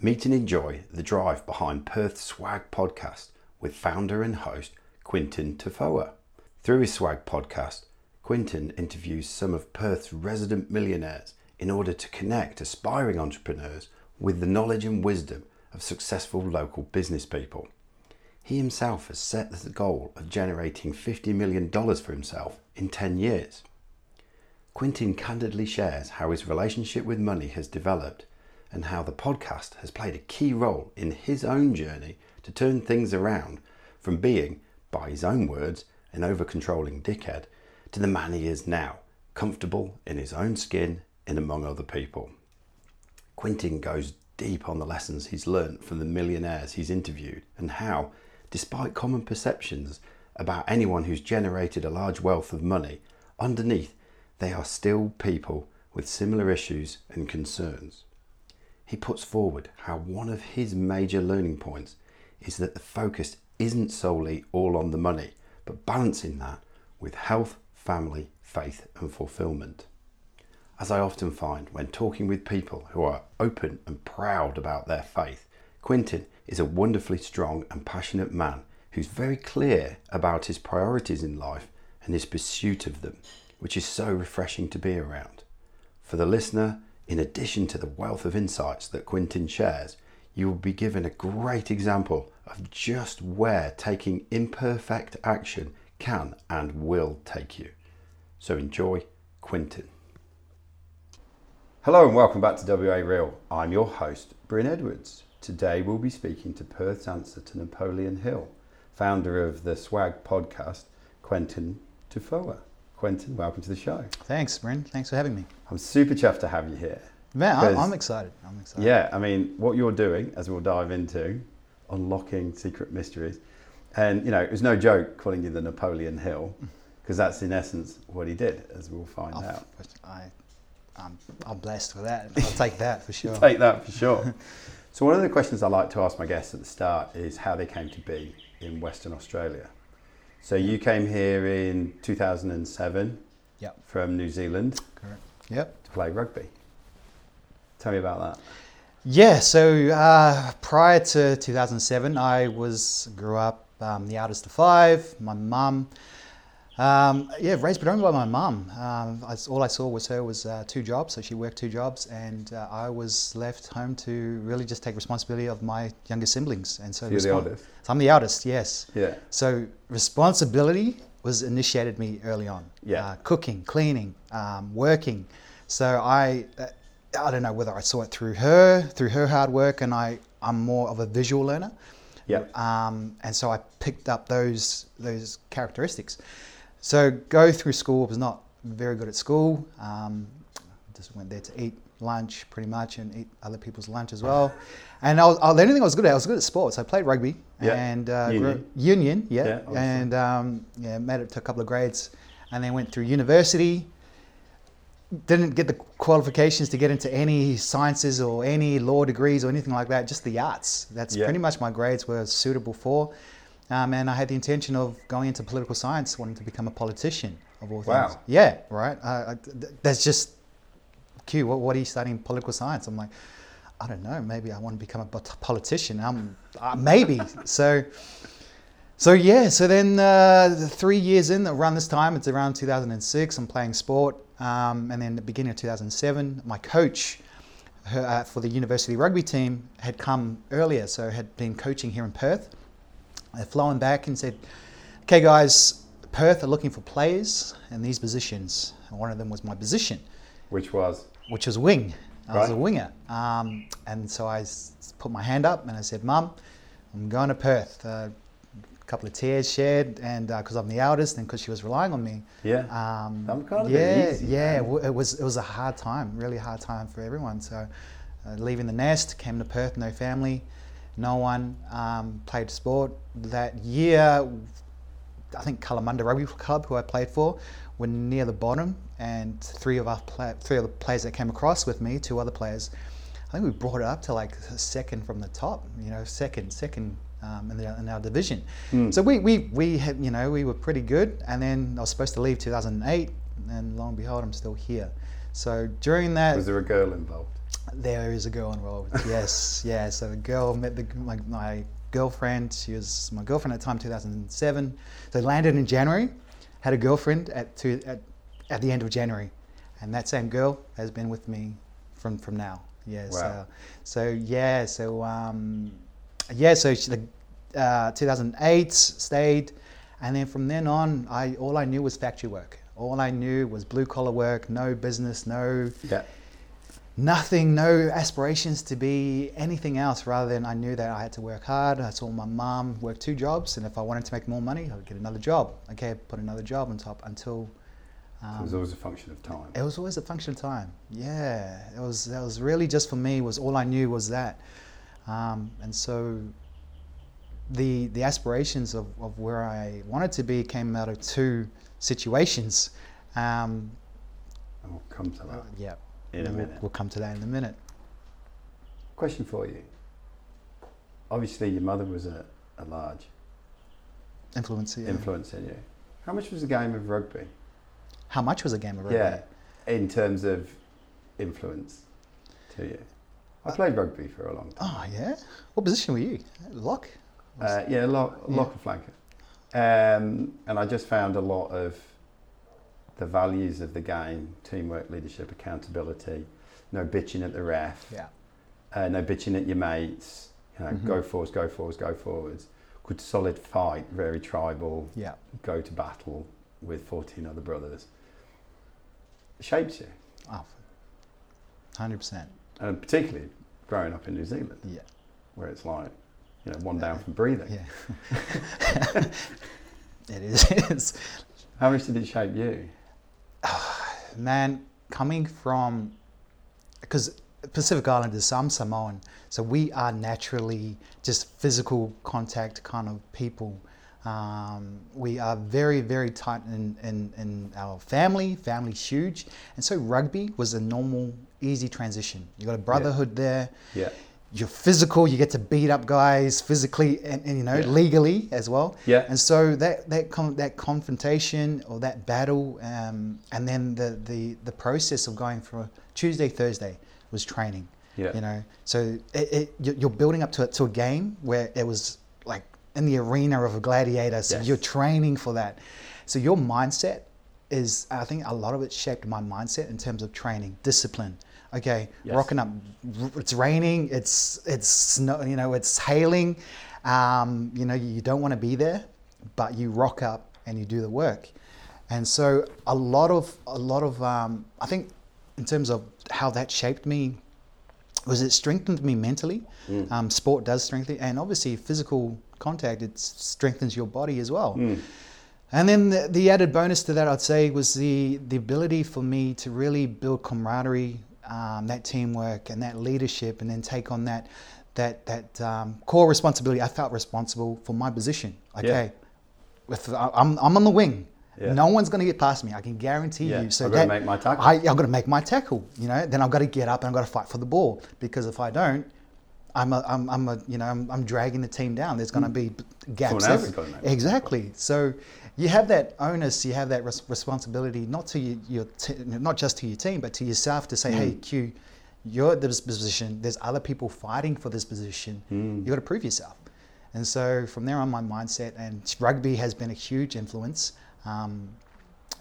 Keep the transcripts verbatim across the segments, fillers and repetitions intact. Meet and enjoy the drive behind Perth Swag Podcast with founder and host Quentin Tofoa. Through his Swag Podcast, Quentin interviews some of Perth's resident millionaires in order to connect aspiring entrepreneurs with the knowledge and wisdom of successful local business people. He himself has set the goal of generating fifty million dollars for himself in ten years. Quentin candidly shares how his relationship with money has developed and how the podcast has played a key role in his own journey to turn things around from being, by his own words, an over-controlling dickhead to the man he is now, comfortable in his own skin and among other people. Quentin goes deep on the lessons he's learnt from the millionaires he's interviewed and how, despite common perceptions about anyone who's generated a large wealth of money, underneath they are still people with similar issues and concerns. He puts forward how one of his major learning points is that the focus isn't solely all on the money, but balancing that with health, family, faith and fulfillment. As I often find when talking with people who are open and proud about their faith, Quentin is a wonderfully strong and passionate man who's very clear about his priorities in life and his pursuit of them, which is so refreshing to be around. For the listener, in addition to the wealth of insights that Quentin shares, you will be given a great example of just where taking imperfect action can and will take you. So enjoy Quentin. Hello and welcome back to W A Real. I'm your host, Bryn Edwards. Today we'll be speaking to Perth's answer to Napoleon Hill, founder of the Swag Podcast, Quentin Tofoa. Quentin, welcome to the show. Thanks, Bryn. Thanks for having me. I'm super chuffed to have you here. Man, I'm, I'm excited. I'm excited. Yeah, I mean, what you're doing, as we'll dive into, unlocking secret mysteries, and you know, it was no joke calling you the Napoleon Hill, because that's in essence what he did, as we'll find I'll, out. I, I'm, I'm blessed with that. I'll take that for sure. Take that for sure. So one of the questions I like to ask my guests at the start is how they came to be in Western Australia. So you came here in two thousand seven, yep, from New Zealand. Correct. Yep. To play rugby. Tell me about that. Yeah, so uh, prior to two thousand seven, I was grew up um, the eldest of five. My mum, um, yeah, raised predominantly by my mum. Um, I, all I saw was her was uh, two jobs, so she worked two jobs, and uh, I was left home to really just take responsibility of my younger siblings. And so, so you're respons- the eldest. So I'm the eldest, yes. Yeah. So responsibility was initiated me early on. Yeah. Uh, cooking, cleaning, um, working. So I. Uh, I don't know whether I saw it through her, through her hard work, and I, I'm more of a visual learner. Yeah. Um, and so I picked up those those characteristics. So go through school, I was not very good at school. Um, just went there to eat lunch pretty much and eat other people's lunch as well. And I was, I, the only thing I was good at, I was good at sports. I played rugby. Yeah. And uh, union. Grew, union, yeah. yeah and um, yeah, made it to a couple of grades and then went through university. Didn't get the qualifications to get into any sciences or any law degrees or anything like that, just the arts. That's yeah. pretty much my grades were suitable for. Um, and I had the intention of going into political science, wanting to become a politician of all things. Wow. Yeah, right. Uh, that's just, Q, what, what are you studying political science? I'm like, I don't know, maybe I want to become a politician. Um, uh, maybe. so... So yeah, so then uh, the three years in, around this time, it's around two thousand six, I'm playing sport. Um, and then the beginning of two thousand seven, my coach her, uh, for the university rugby team had come earlier. So had been coaching here in Perth. I'd flown back and said, okay guys, Perth are looking for players in these positions. And one of them was my position. Which was? Which was wing. I right. was a winger. Um, and so I put my hand up and I said, Mum, I'm going to Perth. Uh, couple of tears shared, and because uh, I'm the eldest, and because she was relying on me. Yeah. Um, that kind of yeah, easy, yeah. Man. It was it was a hard time, really hard time for everyone. So, uh, leaving the nest, came to Perth, no family, no one. Um, played sport that year. I think Kalamunda Rugby Club, who I played for, were near the bottom, and three of our play, three of the players that came across with me, two other players, I think we brought it up to like second from the top. You know, second, second. Um, in, the, in our division. Mm. So we, we, we had, you know, we were pretty good. And then I was supposed to leave two thousand eight, and lo and behold, I'm still here. So during that... Was there a girl involved? There is a girl involved. Yes, yeah. So the girl met the, my, my girlfriend. She was my girlfriend at the time, two thousand seven. So landed in January, had a girlfriend at two, at at the end of January, and that same girl has been with me from from now. Yeah. Wow. So, so yeah. So um, yeah. So she, the uh, two thousand eight stayed, and then from then on, I all I knew was factory work. All I knew was blue collar work. No business. No. Yeah. Nothing, no aspirations to be anything else rather than I knew that I had to work hard. I saw my mom work two jobs, and if I wanted to make more money, I would get another job. Okay, put another job on top until... Um, it was always a function of time. It was always a function of time, yeah. It was That was really just for me, was all I knew was that. Um, and so the the aspirations of, of where I wanted to be came out of two situations. Um, and we'll come to that. Uh, yeah. In a minute. We'll come to that in a minute. Question for you. Obviously, your mother was a, a large influence yeah. influence in you. How much was the game of rugby? How much was a game of rugby? Yeah, in terms of influence to you. I played uh, rugby for a long time. Oh, yeah? What position were you? Lock? Uh, yeah, lock, lock yeah. and flanker. Um, and I just found a lot of the values of the game: teamwork, leadership, accountability, no bitching at the ref, yeah. uh, no bitching at your mates, you know, mm-hmm. go forwards, go forwards, go forwards. Good solid fight, very tribal, yeah. go to battle with fourteen other brothers. It shapes you. Oh, one hundred percent. And particularly growing up in New Zealand, yeah, where it's like, you know, one yeah. down from breathing. Yeah. It is. It's... How much did it shape you? Man, coming from, because Pacific Islanders, so I'm Samoan, so we are naturally just physical contact kind of people. Um, we are very, very tight in, in, in our family, family's huge. And so rugby was a normal, easy transition. You got a brotherhood yeah. there. Yeah. You're physical, you get to beat up guys physically and, and you know, yeah. legally as well. Yeah. And so that that con- that confrontation or that battle, um, and then the, the, the process of going from Tuesday, Thursday was training. Yeah. You know, so it, it, you're building up to it, to a game where it was like in the arena of a gladiator. So yes. you're training for that. So your mindset is, I think a lot of it shaped my mindset in terms of training, discipline. Okay, yes. rocking up. It's raining. It's it's snow. You know, it's hailing. Um, you know, you don't want to be there, but you rock up and you do the work. And so a lot of a lot of um, I think in terms of how that shaped me was it strengthened me mentally. Mm. Um, sport does strengthen, and obviously physical contact, it strengthens your body as well. Mm. And then the, the added bonus to that, I'd say, was the the ability for me to really build camaraderie. Um, that teamwork and that leadership, and then take on that that that um, core responsibility. I felt responsible for my position. Okay, yeah. With I'm I'm on the wing. Yeah. No one's going to get past me. I can guarantee yeah. you. So I've got to make my tackle. I, I've got to make my tackle. You know, then I've got to get up and I've got to fight for the ball, because if I don't, I'm a, I'm, I'm a, you know I'm, I'm dragging the team down. There's going to be gaps. Someone else has got to make it. Exactly. So you have that onus, you have that res- responsibility, not to your, your t- not just to your team, but to yourself, to say, mm. hey, Q, you're at this position. There's other people fighting for this position. Mm. You got to prove yourself. And so from there on, my mindset and rugby has been a huge influence um,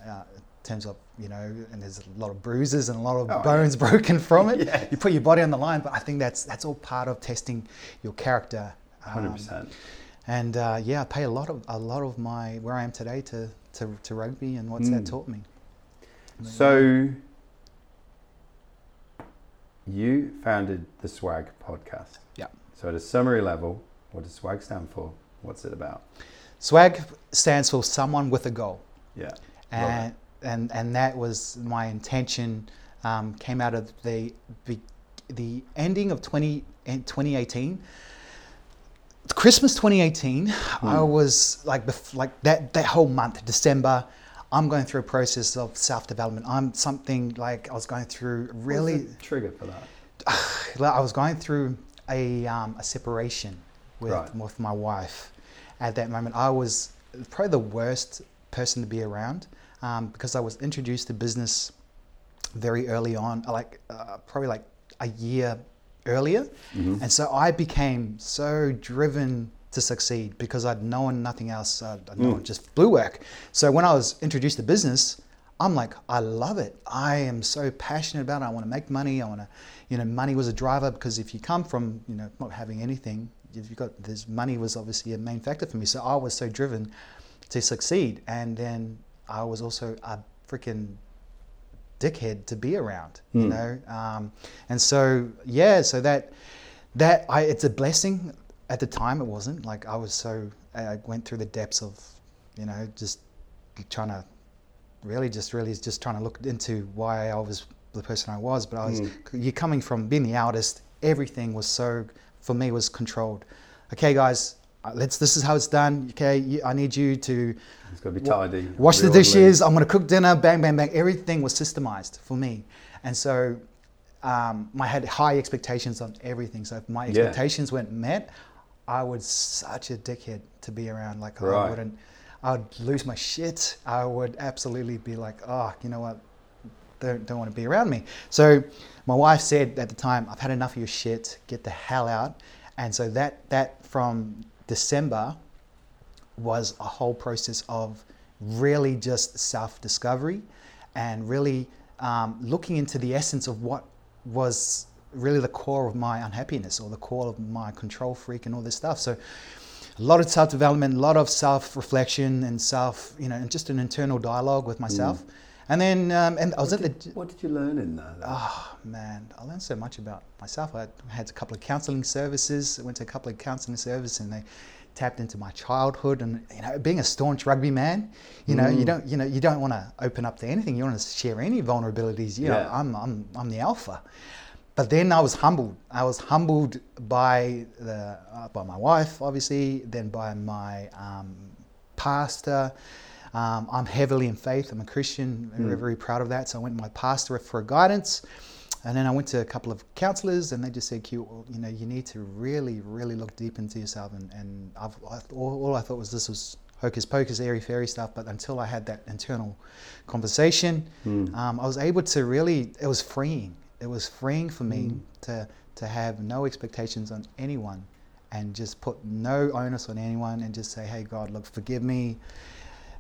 uh, in terms of, you know, and there's a lot of bruises and a lot of oh, bones yeah. broken from it. Yes. You put your body on the line, but I think that's that's all part of testing your character. Um, one hundred percent. And uh, yeah, I pay a lot of a lot of my where I am today to to, to rugby and what's mm. that taught me. So you founded the SWAG podcast. Yeah. So at a summary level, what does SWAG stand for? What's it about? SWAG stands for someone with a goal. Yeah. And and and that was my intention. Um, came out of the the, the ending of twenty eighteen. Christmas twenty eighteen, mm. I was like, like that that whole month, December, I'm going through a process of self-development. I'm something like I was going through really... What was the trigger for that? I was going through a um, a separation with, right. with my wife. At that moment, I was probably the worst person to be around um, because I was introduced to business very early on, like uh, probably like a year earlier. Mm-hmm. And so I became so driven to succeed because I'd known nothing else. I'd known mm. just blue work. So when I was introduced to business, I'm like, I love it. I am so passionate about it. I want to make money. I want to, you know, money was a driver because if you come from, you know, not having anything, you've got this, money was obviously a main factor for me. So I was so driven to succeed. And then I was also a freaking dickhead to be around, mm. you know? Um, and so, yeah, so that, that I, it's a blessing. At the time it wasn't, like I was so, I went through the depths of, you know, just trying to, really just really just trying to look into why I was the person I was, but I was, mm. you're coming from being the eldest, everything was so, for me was controlled. Okay guys, let's, this is how it's done, okay, you, I need you to it's gotta be tidy, w- wash the dishes, I'm gonna cook dinner, bang, bang, bang, everything was systemized for me. And so um, I had high expectations on everything, so if my expectations yeah. weren't met, I was such a dickhead to be around, like right. I wouldn't, I would lose my shit. I would absolutely be like, oh, you know what? Don't don't want to be around me. So my wife said at the time, I've had enough of your shit. Get the hell out. And so that that from December was a whole process of really just self-discovery and really um, looking into the essence of what was really the core of my unhappiness or the core of my control freak and all this stuff. So a lot of self-development, a lot of self-reflection and self, you know, and just an internal dialogue with myself. Mm. And then, um, and I was what at the... Did, what did you learn in that? Oh, man, I learned so much about myself. I had a couple of counselling services. I went to a couple of counselling services and they tapped into my childhood and, you know, being a staunch rugby man, you know, mm. you don't, you know, you don't want to open up to anything. You don't want to share any vulnerabilities. You yeah. know, I'm, I'm, I'm the alpha. But then I was humbled. I was humbled by the uh, by my wife, obviously, then by my um, pastor. Um, I'm heavily in faith. I'm a Christian. I'm mm. very, very proud of that. So I went to my pastor for guidance. And then I went to a couple of counselors and they just said, you know, you need to really, really look deep into yourself. And, and I've, I, all, all I thought was this was hocus pocus, airy fairy stuff. But until I had that internal conversation, mm. um, I was able to really, it was freeing. It was freeing for me mm. to to have no expectations on anyone and just put no onus on anyone and just say, hey, God, look, forgive me.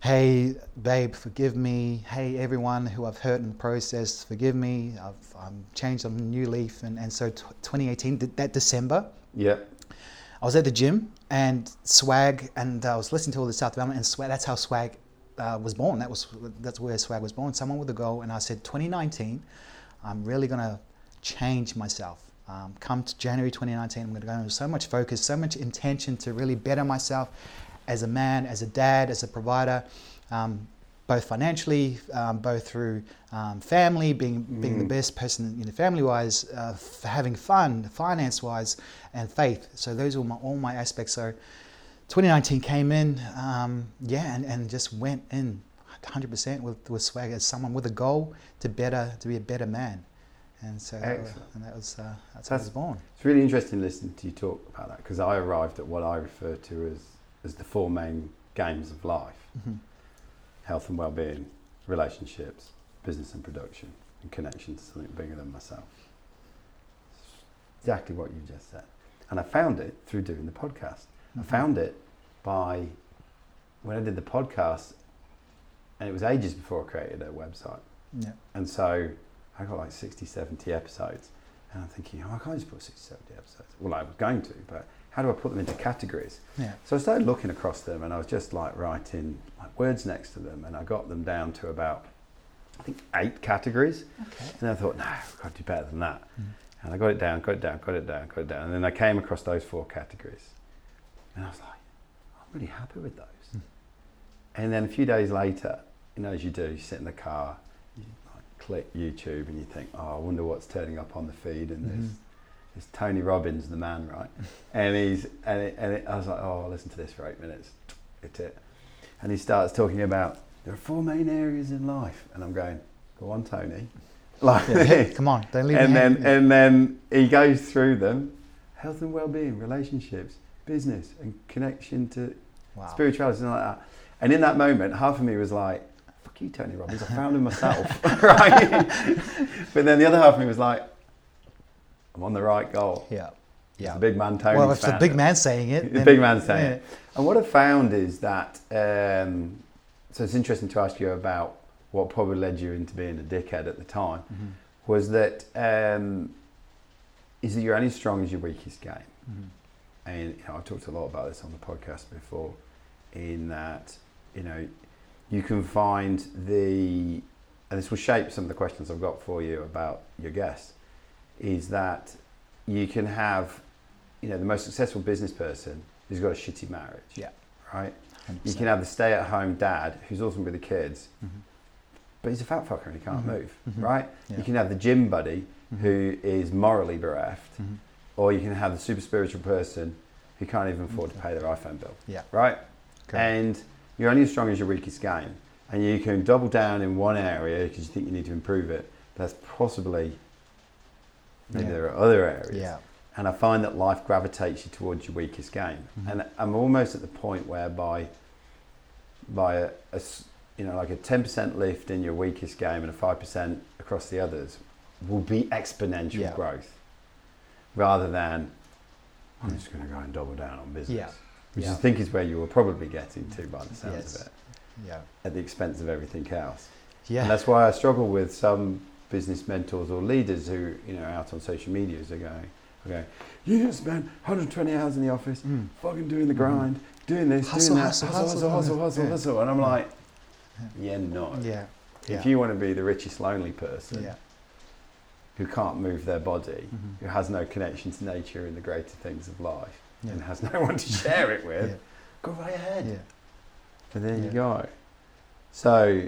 Hey, babe, forgive me. Hey, everyone who I've hurt in the process, forgive me. I've I'm changed, I'm a new leaf. And, and so t- twenty eighteen, th- that December, yeah, I was at the gym and SWAG, and I was listening to all the South Development and SWAG, that's how SWAG uh, was born. That was That's where SWAG was born. Someone with a goal, and I said, twenty nineteen, I'm really going to change myself. Um, come to January twenty nineteen, I'm going to go into so much focus, so much intention to really better myself as a man, as a dad, as a provider, um, both financially, um, both through um, family, being being mm. the best person, you know, family-wise, uh, f- having fun, finance-wise, and faith. So those were my, all my aspects. So twenty nineteen came in, um, yeah, and, and just went in. one hundred percent with, with SWAG as someone with a goal to better to be a better man, and so that was, and that was uh, that's how I was born. It's really interesting listening to you talk about that because I arrived at what I refer to as as the four main games of life: mm-hmm. health and well-being, relationships, business and production, and connection to something bigger than myself. Exactly what you just said, and I found it through doing the podcast. Mm-hmm. I found it by when I did the podcast. And it was ages before I created a website. Yeah. And so I got like sixty, seventy episodes. And I'm thinking, oh, I can't just put sixty, seventy episodes. Well, I was going to, but how do I put them into categories? Yeah. So I started looking across them and I was just like writing like words next to them. And I got them down to about, I think, eight categories. Okay. And I thought, no, I've got to do better than that. Mm. And I got it down, got it down, got it down, got it down. And then I came across those four categories. And I was like, I'm really happy with those. Mm. And then a few days later, you know, as you do, you sit in the car, you like, click YouTube and you think, oh, I wonder what's turning up on the feed. And mm-hmm. there's, there's Tony Robbins, the man, right? And he's and, it, and it, I was like, oh, I'll listen to this for eight minutes. It's it. And he starts talking about, there are four main areas in life. And I'm going, go on, Tony. Like, yeah, come on, don't leave and me then, And then he goes through them, health and well-being, relationships, business, and connection to wow. spirituality and like that. And in that moment, half of me was like, fuck you, Tony Robbins, I found him myself, right? But then the other half of me was like, I'm on the right goal. Yeah. Yeah. The big man Tony. Well, if the big man's saying it. The big man's saying it. And what I've found is that, um, so it's interesting to ask you about what probably led you into being a dickhead at the time, mm-hmm. was that, um, is that you're only as strong as your weakest game. Mm-hmm. And you know, I've talked a lot about this on the podcast before, in that, you know, you can find the, and this will shape some of the questions I've got for you about your guest, is that you can have, you know, the most successful business person who's got a shitty marriage. Yeah. Right? one hundred percent. You can have the stay-at-home dad who's awesome with the kids, mm-hmm. but he's a fat fucker and he can't mm-hmm. move, mm-hmm. right? Yeah. You can have the gym buddy mm-hmm. who is morally bereft, mm-hmm. or you can have the super spiritual person who can't even afford mm-hmm. to pay their iPhone bill, yeah. right? Correct. And you're only as strong as your weakest game. And you can double down in one area because you think you need to improve it. That's possibly, maybe yeah. there are other areas. Yeah. And I find that life gravitates you towards your weakest game. Mm-hmm. And I'm almost at the point whereby, by a, a you know, like a ten percent lift in your weakest game and a five percent across the others will be exponential yeah. growth, rather than, I'm just going to go and double down on business, yeah. which yeah. I think is where you were probably getting to by the sounds yes. of it, yeah. at the expense of everything else. Yeah. And that's why I struggle with some business mentors or leaders who, you know, out on social media are going, okay, you just spent one hundred twenty hours in the office, mm. fucking doing the grind, mm. doing this, hustle, doing that, hustle, hustle, hustle, hustle, hustle, yeah. hustle. And I'm like, yeah, no. Yeah. If yeah. you want to be the richest lonely person yeah. who can't move their body, mm-hmm. who has no connection to nature and the greater things of life, yeah. and has no one to share it with, yeah. go right ahead. Yeah. But there yeah. you go. So,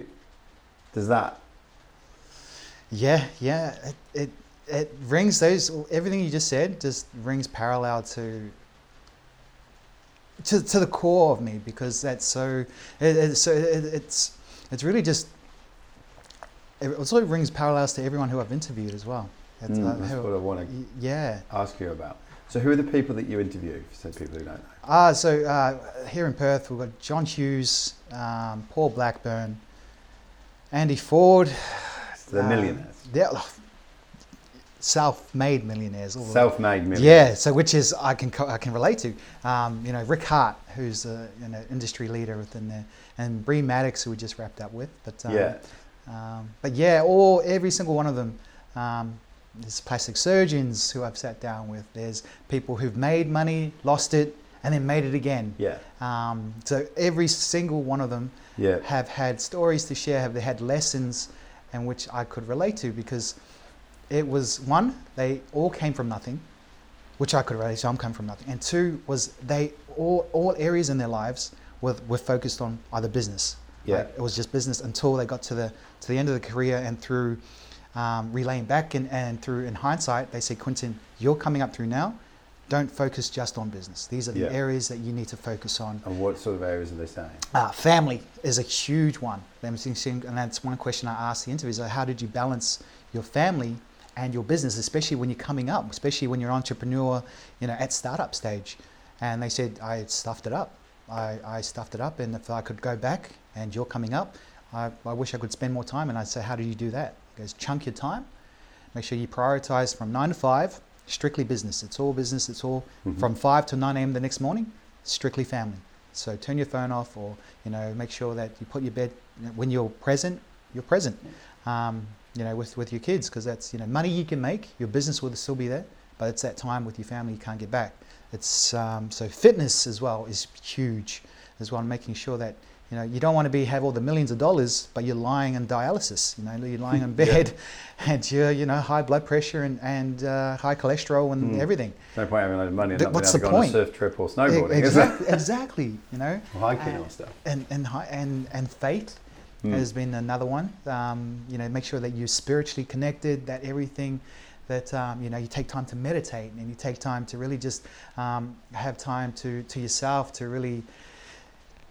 does that? Yeah, yeah. It, it it rings those everything you just said just rings parallel to. To to the core of me, because that's so it, it, so it, it's it's really just it also rings parallels to everyone who I've interviewed as well. That's, mm, uh, that's who, what I want to yeah. ask you about. So who are the people that you interview? So people who don't know. Ah, so uh, here in Perth we've got John Hughes, um, Paul Blackburn, Andy Ford. So they're um, millionaires. They're, self-made millionaires. All self-made millionaires. Yeah, so which is I can I can relate to. Um, you know, Rick Hart, who's an you know, industry leader within there, and Brie Maddox, who we just wrapped up with. But um, yeah, um, but yeah, all every single one of them. Um, there's plastic surgeons who I've sat down with. There's people who've made money, lost it, and then made it again. Yeah. Um, so every single one of them yeah. have had stories to share. Have they had lessons, and which I could relate to because. It was one, they all came from nothing, which I could relate to, so I'm coming from nothing. And two was they all all areas in their lives were were focused on either business. Yeah. Like it was just business until they got to the to the end of the career, and through um, relaying back and, and through in hindsight, they said, Quentin, you're coming up through now. Don't focus just on business. These are the yeah. areas that you need to focus on. And what sort of areas are they saying? Uh, family is a huge one. And that's one question I asked the interviewers, how did you balance your family and your business, especially when you're coming up, especially when you're an entrepreneur, you know, at startup stage. And they said, I stuffed it up. I, I stuffed it up. And if I could go back and you're coming up, I, I wish I could spend more time. And I say, how do you do that? He goes, chunk your time. Make sure you prioritize from nine to five, strictly business. It's all business. It's all mm-hmm. from five to nine a.m. the next morning, strictly family. So turn your phone off, or, you know, make sure that you put your bed, when you're present, you're present. Um, you know, with, with your kids, because that's, you know, money you can make, your business will still be there, but it's that time with your family you can't get back. It's, um, so fitness as well is huge as well, making sure that, you know, you don't want to be, have all the millions of dollars, but you're lying on dialysis, you know, you're lying in bed yeah. and you're, you know, high blood pressure and, and uh, high cholesterol and mm. everything. No point having a lot of money and not being able to go on a surf trip or snowboarding, e- exactly, is it? Exactly, you know. Or hiking and stuff. And, and, and, and fate. Mm. Has been another one. Um, you know, make sure that you're spiritually connected. That everything, that um, you know, you take time to meditate and you take time to really just um, have time to to yourself to really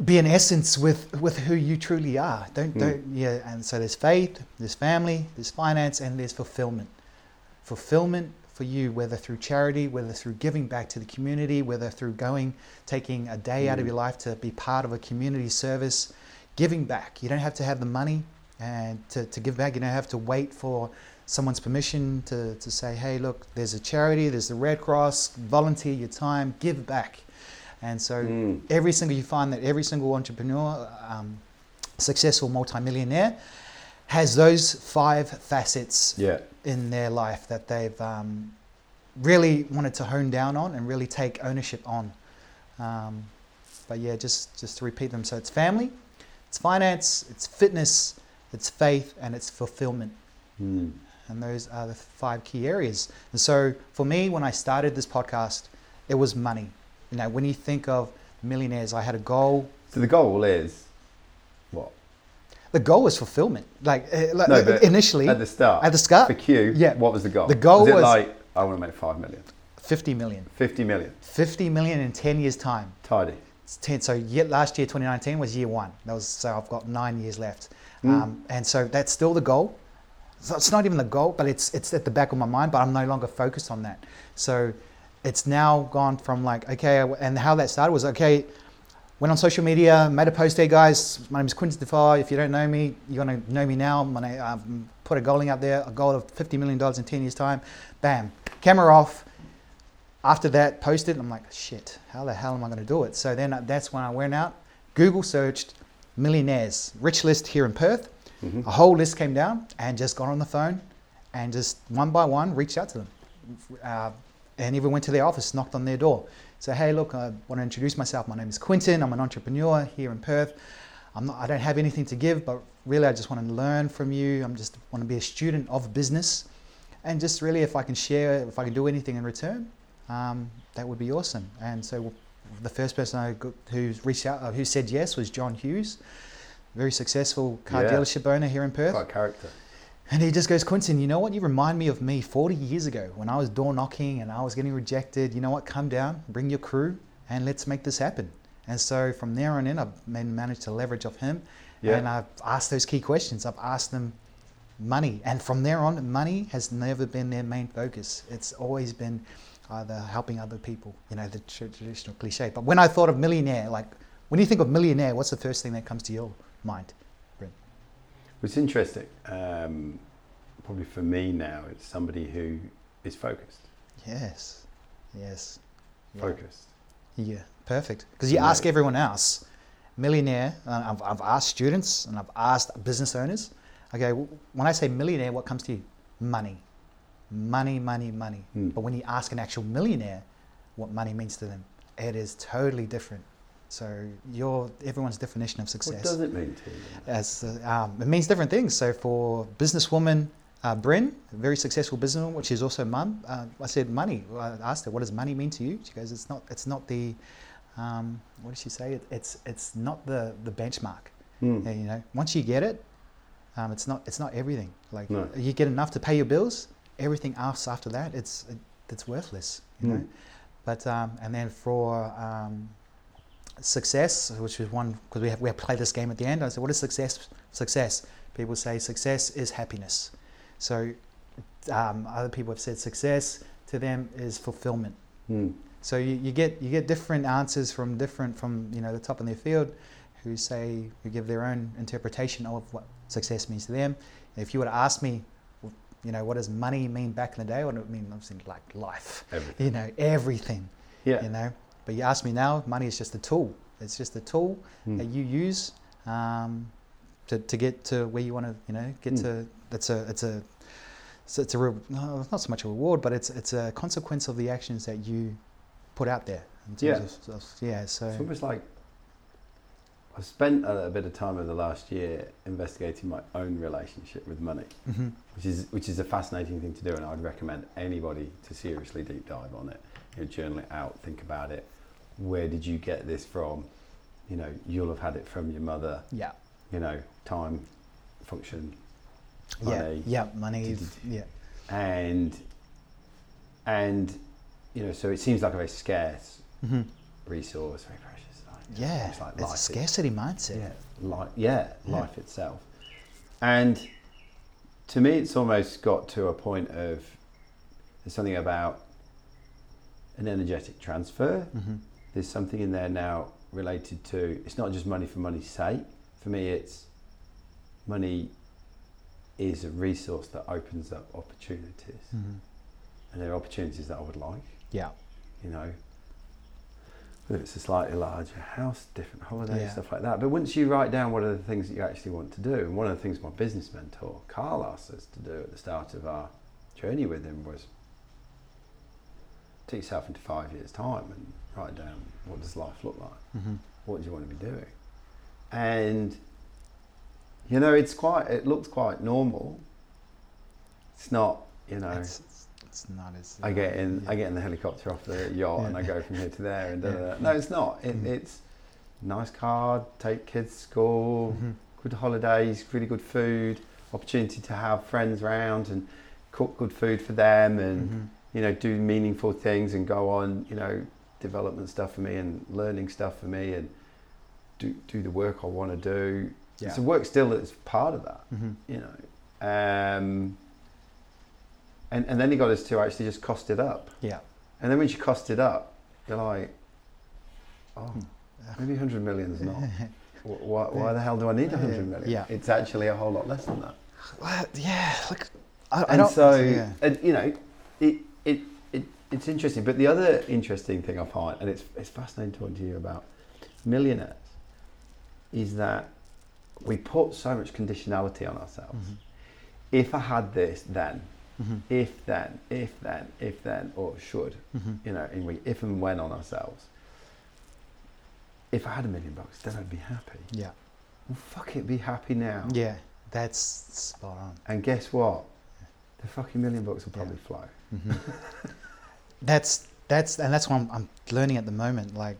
be in essence with, with who you truly are. Don't mm. don't yeah. And so there's faith, there's family, there's finance, and there's fulfillment. Fulfillment for you, whether through charity, whether through giving back to the community, whether through going taking a day mm. out of your life to be part of a community service. Giving back. You don't have to have the money and to, to give back. You don't have to wait for someone's permission to, to say, hey, look, there's a charity, there's the Red Cross, volunteer your time, give back. And so mm. every single, you find that every single entrepreneur, um, successful multimillionaire, has those five facets yeah. in their life that they've um, really wanted to hone down on and really take ownership on. Um, but yeah, just, just to repeat them. So it's family, it's finance, it's fitness, it's faith, and it's fulfillment. Mm. And those are the five key areas. And so for me, when I started this podcast, it was money. You know, when you think of millionaires, I had a goal. So the goal is what? The goal was fulfillment. Like, like no, but initially at the start. At the start. For Q, yeah. What was the goal? The goal was, was it like I want to make five million. Fifty million. Fifty million. Fifty million in ten years' time. Tidy. It's ten. So yet last year, twenty nineteen, was year one. That was so I've got nine years left, mm. um, and so that's still the goal. So it's not even the goal, but it's it's at the back of my mind. But I'm no longer focused on that. So it's now gone from like okay, and how that started was okay. Went on social media, made a post there, guys. My name is Quentin Tofoa. If you don't know me, you're going to know me now. I'm going to um, put a goaling up there, a goal of fifty million dollars in ten years' time. Bam. Camera off. After that, posted. And I'm like, shit, how the hell am I going to do it? So then uh, that's when I went out, Google searched millionaires, rich list here in Perth. Mm-hmm. A whole list came down and just got on the phone and just one by one reached out to them. Uh, and even went to their office, knocked on their door. So, hey, look, I want to introduce myself. My name is Quentin. I'm an entrepreneur here in Perth. I'm not, I don't have anything to give, but really I just want to learn from you. I just want to be a student of business. And just really if I can share, if I can do anything in return, um, that would be awesome. And so the first person I got who's reached out, uh, who said yes was John Hughes, very successful car yeah. dealership owner here in Perth. Quite a character. And he just goes, Quentin, you know what? You remind me of me forty years ago when I was door knocking and I was getting rejected. You know what? Come down, bring your crew, and let's make this happen. And so from there on in, I've managed to leverage off him. Yeah. And I've asked those key questions. I've asked them money. And from there on, money has never been their main focus. It's always been either helping other people, you know, the traditional cliche. But when I thought of millionaire, like when you think of millionaire, what's the first thing that comes to your mind? It's interesting. Um, probably for me now, it's somebody who is focused. Yes, yes. Yeah. Focused. Yeah, perfect. Because you yeah. ask everyone else, millionaire, and I've, I've asked students and I've asked business owners, okay, when I say millionaire, what comes to you? Money. Money, money, money. Mm. But when you ask an actual millionaire what money means to them, it is totally different. So your everyone's definition of success. What does it mean to you? As, uh, um, it means different things. So for businesswoman uh, Bryn, a very successful businesswoman, which is also mum, uh, I said money. I asked her, what does money mean to you? She goes, it's not it's not the, um, what did she say? It, it's it's not the, the benchmark. Mm. You know, once you get it, um, it's not it's not everything. Like no. you get enough to pay your bills. Everything else after that, it's it, it's worthless. You mm. know, but um, and then for. Um, Success, which is one, because we have we have played this game at the end. I said, what is success? Success. People say success is happiness. So um, other people have said success to them is fulfillment. Mm. So you, you get you get different answers from different from you know the top in their field, who say who give their own interpretation of what success means to them. And if you were to ask me, you know, what does money mean back in the day? What did it mean? I'm saying like life. Everything. You know, everything. Yeah. You know. But you ask me now, money is just a tool. It's just a tool mm. that you use um, to to get to where you want to, you know, get mm. to. It's a it's a it's, it's a re- no, it's not so much a reward, but it's it's a consequence of the actions that you put out there. In terms yeah, of, of, yeah. So it's almost like I've spent a, a bit of time over the last year investigating my own relationship with money, mm-hmm. which is which is a fascinating thing to do, and I'd recommend anybody to seriously deep dive on it. You know, journal it out, think about it. Where did you get this from? You know, you'll have had it from your mother. Yeah. You know, time, function, money. Yeah, yeah, money. Yeah. And, and, you know, so it seems like a very scarce mm-hmm. resource, very precious. Like, yeah, it's, like it's a scarcity it, mindset. Yeah, life, yeah, yeah, life itself. And to me, it's almost got to a point of, there's something about an energetic transfer. Mm-hmm. There's something in there now related to, it's not just money for money's sake. For me, it's money is a resource that opens up opportunities. Mm-hmm. And there are opportunities that I would like. Yeah. You know, whether it's a slightly larger house, different holidays, yeah. stuff like that. But once you write down what are the things that you actually want to do, and one of the things my business mentor, Carl, asked us to do at the start of our journey with him was take yourself into five years' time and write down what does life look like? Mm-hmm. What do you want to be doing? And, you know, it's quite, it looks quite normal. It's not, you know... It's, it's It's not as I get in. Yeah. I get in the helicopter off the yacht, yeah. and I go from here to there. And da, da, da. No, it's not. It, mm. It's nice car, take kids to school, mm-hmm. good holidays, really good food, opportunity to have friends around and cook good food for them, and mm-hmm. you know, do meaningful things and go on, you know, development stuff for me and learning stuff for me and do do the work I want to do. Yeah. So work still is part of that, mm-hmm. you know. Um, And and then he got us to actually just cost it up. Yeah. And then when you cost it up, you're like, oh, maybe one hundred million's not. Why, why the hell do I need one hundred million? Yeah. It's actually a whole lot less than that. Well, yeah. Look, I, I don't. So, yeah. And so, you know, it, it it it's interesting. But the other interesting thing I find, and it's it's fascinating talking to you about millionaires, is that we put so much conditionality on ourselves. Mm-hmm. If I had this, then. Mm-hmm. If then, if then, if then, or should, mm-hmm. you know, and we if and when on ourselves. If I had a million bucks, then I'd be happy. Yeah. Well, fuck it, be happy now. Yeah, that's spot on. And guess what? The fucking million bucks will probably yeah. flow. Mm-hmm. that's that's and that's what I'm, I'm learning at the moment. Like,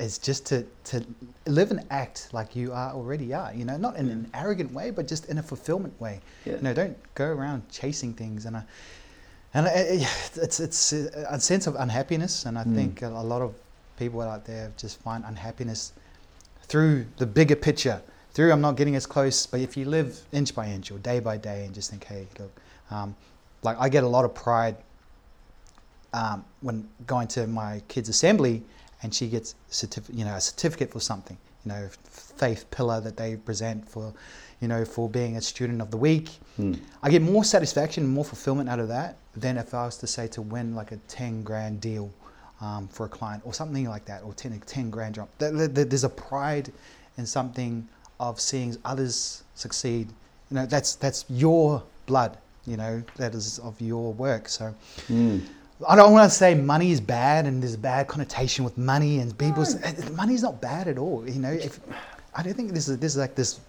is just to to live and act like you are already are, you know, not in an arrogant way, but just in a fulfillment way. Yeah. You know, don't go around chasing things, and I, and I, it's it's a sense of unhappiness, and I mm. think a lot of people out there just find unhappiness through the bigger picture. Through I'm not getting as close, but if you live inch by inch or day by day, and just think, hey, look, um, like I get a lot of pride um, when going to my kids' assembly. And she gets certif- you know, a certificate for something, you know, faith pillar that they present for, you know, for being a student of the week. Hmm. I get more satisfaction, more fulfillment out of that than if I was to say to win like a ten grand deal um, for a client or something like that, or ten, ten grand job. There's a pride in something of seeing others succeed. You know, that's that's your blood, you know, that is of your work. So. Hmm. I don't want to say money is bad and there's a bad connotation with money and people's no. Money's not bad at all. You know, if, I don't think this is this is like this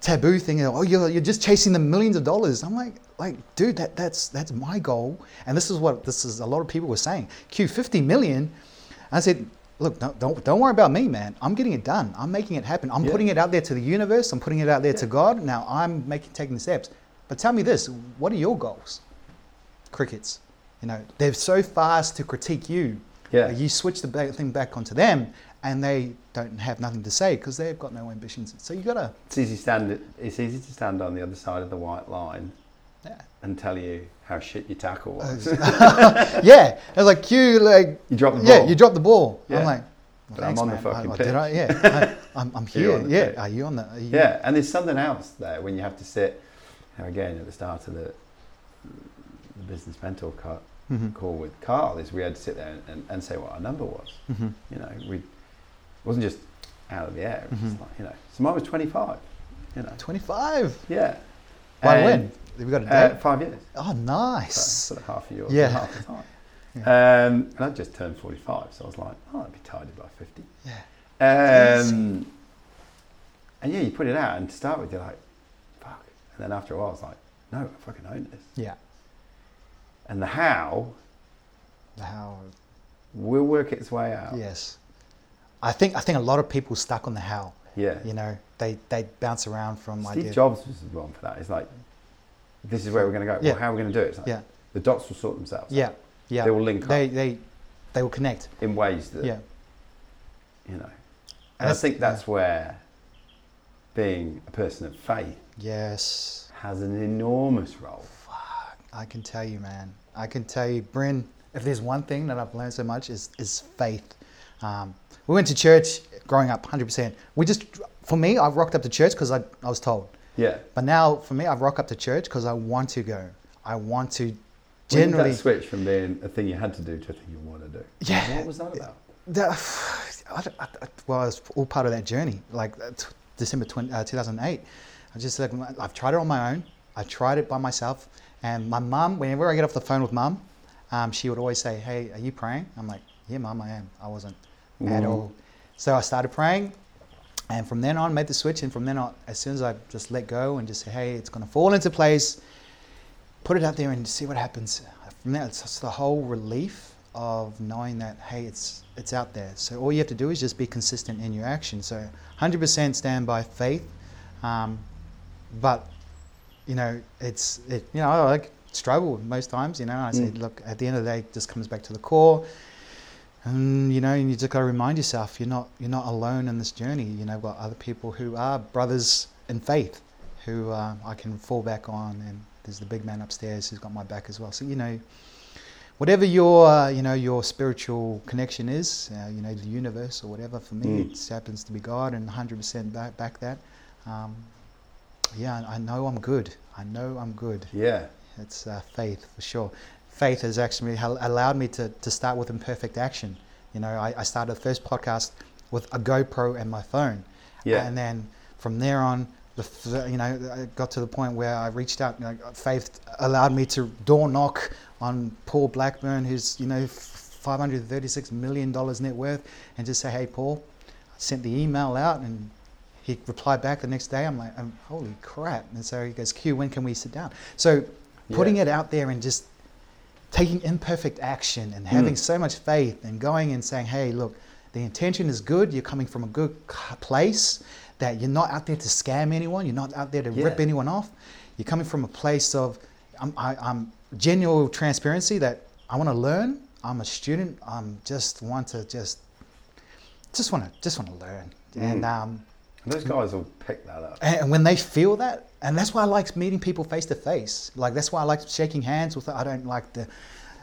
taboo thing. Of, oh, you're you're just chasing the millions of dollars. I'm like, like, dude, that that's that's my goal. And this is what this is. A lot of people were saying, Q, fifty million. I said, look, don't, don't don't worry about me, man. I'm getting it done. I'm making it happen. I'm yeah. putting it out there to the universe. I'm putting it out there yeah. to God. Now I'm making taking the steps. But tell me this: what are your goals? Crickets. You know, they're so fast to critique you. Yeah. Like you switch the back, thing back onto them, and they don't have nothing to say because they've got no ambitions. So you gotta. It's easy stand. It's easy to stand on the other side of the white line, yeah. and tell you how shit your tackle was. yeah, I was like, you like. You dropped the ball. Yeah, you dropped the ball. Yeah. I'm like, well, thanks, I'm on man. the fucking I, pitch. Did I, yeah, I, I'm, I'm here. Yeah, pitch? Are you on the? Are you yeah, and there's something else there when you have to sit. Again, at the start of the, the business mentor cut. Mm-hmm. call with Carl is we had to sit there and, and, and say what our number was. Mm-hmm. You know, we it wasn't just out of the air. It was mm-hmm. like, you know, so mine was twenty-five. You know, twenty-five. Yeah. By when? We got a date. Uh, five years. Oh, nice. So, sort of half a year. Yeah. Half the time. yeah. Um, and I just turned forty-five, so I was like, oh, I'd be tidy by fifty. Yeah. Um, and yeah, you put it out, and to start with, you're like, fuck. And then after a while, I was like, no, I fucking own this. Yeah. And the how, the how will work its way out. Yes, I think I think a lot of people stuck on the how. Yeah, you know, they, they bounce around from. Steve idea. Jobs was the one for that. It's like, this is where we're going to go. Yeah. Well, how are we going to do it? It's like, yeah, the dots will sort themselves. Yeah, out. Yeah, they will link up. They they they will connect in ways that. Yeah. You know, and that's, I think that's yeah. where being a person of faith. Yes. Has an enormous role. I can tell you, man. I can tell you, Bryn, if there's one thing that I've learned so much is is faith. Um, we went to church growing up, one hundred percent. We just, for me, I rocked up to church because I, I was told. Yeah. But now for me, I rock up to church because I want to go. I want to generally... When did that switch from being a thing you had to do to a thing you want to do? Yeah. What was that about? That, I, I, well, it was all part of that journey. Like t- December twenty, uh, two thousand eight, I just said, like, I've tried it on my own. I tried it by myself. And my mum, whenever I get off the phone with mum, um, she would always say, hey, are you praying? I'm like, yeah, mum, I am. I wasn't mm. at all. So I started praying. And from then on, made the switch. And from then on, as soon as I just let go and just say, hey, it's going to fall into place, put it out there and see what happens. From there, it's just the whole relief of knowing that, hey, it's it's out there. So all you have to do is just be consistent in your action. So one hundred percent stand by faith. Um, but, you know, it's, it, you know, I like struggle most times, you know. I say, mm. look, at the end of the day, it just comes back to the core. And, you know, and you just got to remind yourself, you're not you're not alone in this journey. You know, got other people who are brothers in faith, who uh, I can fall back on. And there's the big man upstairs who's got my back as well. So, you know, whatever your uh, you know your spiritual connection is, uh, you know, the universe or whatever. For me, mm. it happens to be God, and one hundred percent back, back that. Um, yeah, I know I'm good. I know I'm good. Yeah, it's uh, faith for sure. Faith has actually allowed me to, to start with imperfect action. You know, I, I started the first podcast with a GoPro and my phone. Yeah. And then from there on, the, you know, I got to the point where I reached out. You know, faith allowed me to door knock on Paul Blackburn, who's, you know, five hundred thirty-six million dollars net worth, and just say, hey, Paul, I sent the email out, and he replied back the next day. I'm like, oh, holy crap. And so he goes, Q, when can we sit down? So putting yeah. it out there and just taking imperfect action and having mm. so much faith and going and saying, hey, look, the intention is good. You're coming from a good place, that you're not out there to scam anyone. You're not out there to yeah. rip anyone off. You're coming from a place of I'm, I, I'm genuine transparency, that I want to learn. I'm a student. I'm just want to just just want to just want to learn. Mm. And um, those guys will pick that up. And when they feel that, and that's why I like meeting people face to face. Like, that's why I like shaking hands with. I don't like the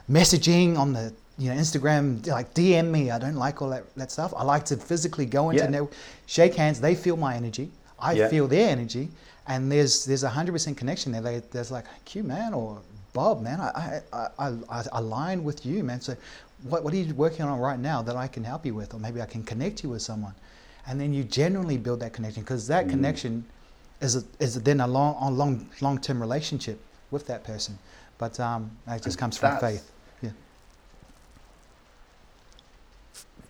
messaging on the, you know, Instagram, like D M me. I don't like all that, that stuff. I like to physically go into yeah. the network, shake hands. They feel my energy. I yeah. feel their energy, and there's there's a hundred percent connection there. They, there's like, Q man or Bob man, I I, I I align with you, man. So what what are you working on right now that I can help you with, or maybe I can connect you with someone? And then you generally build that connection, because that mm. connection is a, is then a long, a long, long-term relationship with that person. But um, it just comes from faith. Yeah.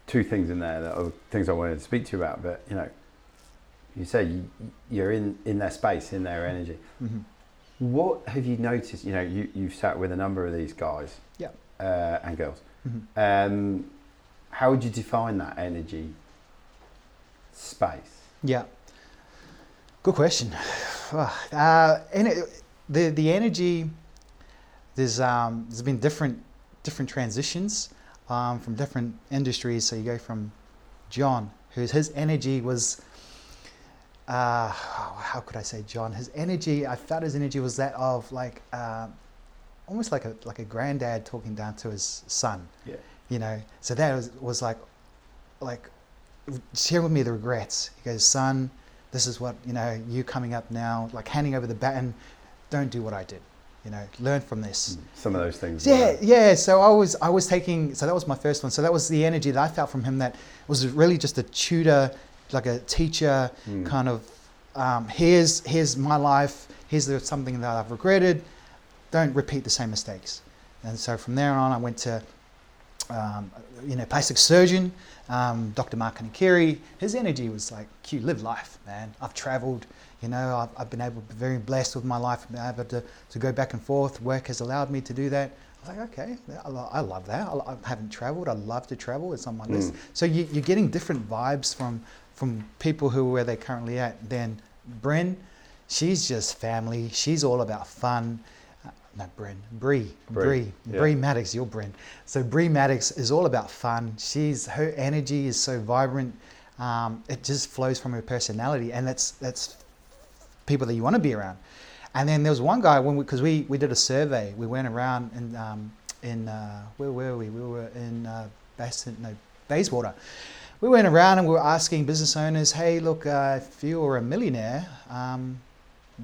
Two things in there that are things I wanted to speak to you about, but you know, you said you, you're in, in their space, in their energy. Mm-hmm. What have you noticed? You know, you you've sat with a number of these guys, yeah, uh, and girls. Mm-hmm. Um, how would you define that energy? Space? Yeah, good question. Uh, and it, the the energy, there's um, there's been different different transitions um, from different industries. So you go from John, whose his energy was, uh, how could I say John? His energy, I felt his energy was that of like uh, almost like a like a granddad talking down to his son. Yeah, you know. So that was was like like. Share with me the regrets. He goes, son, this is what, you know, you coming up now, like handing over the baton, don't do what I did, you know, learn from this. Some of those things. Yeah, yeah, so I was I was taking, so that was my first one. So that was the energy that I felt from him, that was really just a tutor, like a teacher, mm. kind of, um, here's, here's my life, here's the, something that I've regretted, don't repeat the same mistakes. And so from there on, I went to, um, you know, plastic surgeon, um, Doctor Mark Anikiri. His energy was like, Q, live life, man. I've traveled, you know, I've, I've been able to be very blessed with my life, been able to, to go back and forth. Work has allowed me to do that. I was like, okay, I, lo- I love that. I, I haven't traveled. I love to travel. It's on my mm. list. So you, you're getting different vibes from, from people who where they're currently at. Then Bryn, she's just family. She's all about fun. No, Bryn. Brie. Brie. Brie, Brie yeah. Maddox. You're Bryn. So Brie Maddox is all about fun. She's her energy is so vibrant. Um, it just flows from her personality, and that's that's people that you want to be around. And then there was one guy when because we, we, we did a survey. We went around and um, in uh, where were we? We were in uh, Bassin, no Bayswater. We went around and we were asking business owners, hey, look, uh, if you were a millionaire, um,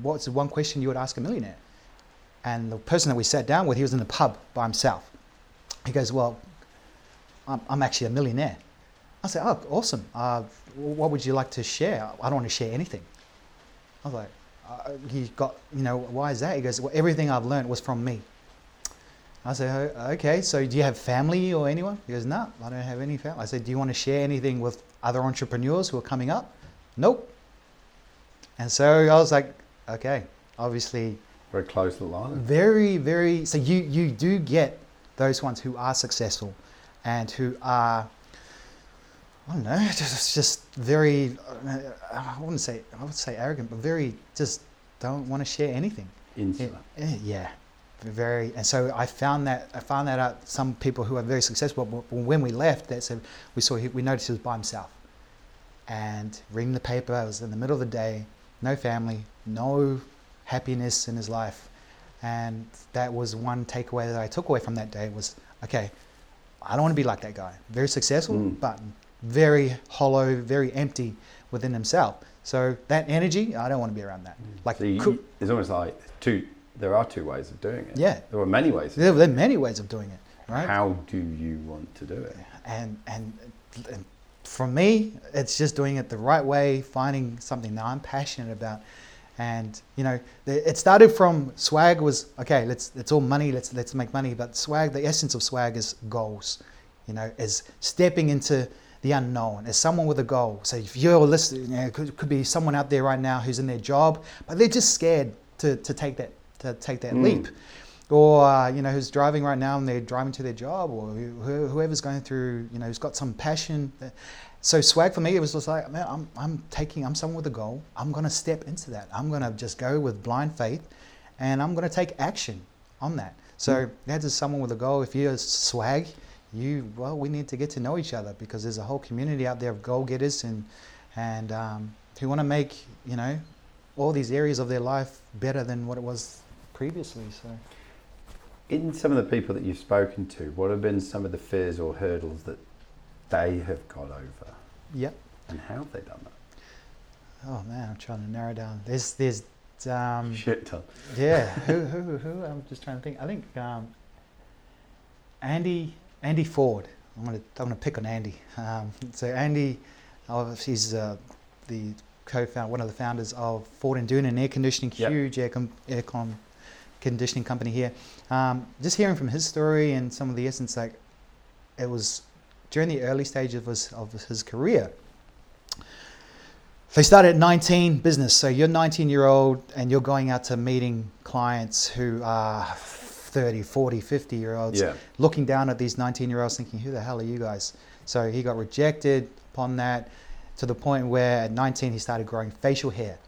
what's the one question you would ask a millionaire? And the person that we sat down with, he was in the pub by himself. He goes, well, I'm, I'm actually a millionaire. I said, oh, awesome. Uh, what would you like to share? I don't want to share anything. I was like, uh, he got, you know, why is that? He goes, well, everything I've learned was from me. I said, oh, okay, so do you have family or anyone? He goes, no, I don't have any family. I said, do you want to share anything with other entrepreneurs who are coming up? Nope. And so I was like, okay, obviously. Very close to the line. Very, very, so you, you do get those ones who are successful and who are, I don't know, just, just very, I wouldn't say, I would say arrogant, but very, just don't want to share anything. Insular. Yeah, very, and so I found that, I found that out, some people who are very successful, but when we left, that said, we saw, we noticed he was by himself. And reading the paper, it was in the middle of the day, no family, no happiness in his life. And that was one takeaway that I took away from that day was, okay, I don't want to be like that guy. Very successful, mm. but very hollow, very empty within himself. So that energy, I don't want to be around that. Like, so you, could, it's almost like two. There are two ways of doing it. Yeah, there are many ways. Of there, doing there are many ways of doing it. Right? How do you want to do it? And and, and for me, it's just doing it the right way, finding something that I'm passionate about. And you know, the, it started from swag was okay. Let's it's all money. Let's let's make money. But swag, the essence of swag is goals. You know, is stepping into the unknown, as someone with a goal. So if you're listening, you know, it could, could be someone out there right now who's in their job, but they're just scared to, to take that to take that mm. leap. Or uh, you know, who's driving right now and they're driving to their job, or who, whoever's going through, you know, who's got some passion. So swag for me, it was just like, man, I'm I'm taking, I'm someone with a goal. I'm gonna step into that. I'm gonna just go with blind faith, and I'm gonna take action on that. So mm. that is someone with a goal. If you're swag. You well, we need to get to know each other because there's a whole community out there of goal getters and and um, who want to make, you know, all these areas of their life better than what it was previously. So, in some of the people that you've spoken to, what have been some of the fears or hurdles that they have got over? Yep. And how have they done that? Oh man, I'm trying to narrow down. There's there's um, shit ton. Yeah. who who who? I'm just trying to think. I think um, Andy. Andy Ford. I'm going to I'm going to pick on Andy. Um, so Andy, he's uh, the co-founder, one of the founders of Ford and Dune, an air conditioning, yep. huge air, com, air con conditioning company here. Um, just hearing from his story and some of the essence, like it was during the early stages of his, of his career. They started at nineteen business. So you're nineteen year old and you're going out to meeting clients who are thirty, forty, fifty year olds, yeah. looking down at these nineteen year olds thinking, who the hell are you guys? So he got rejected upon that to the point where at nineteen he started growing facial hair.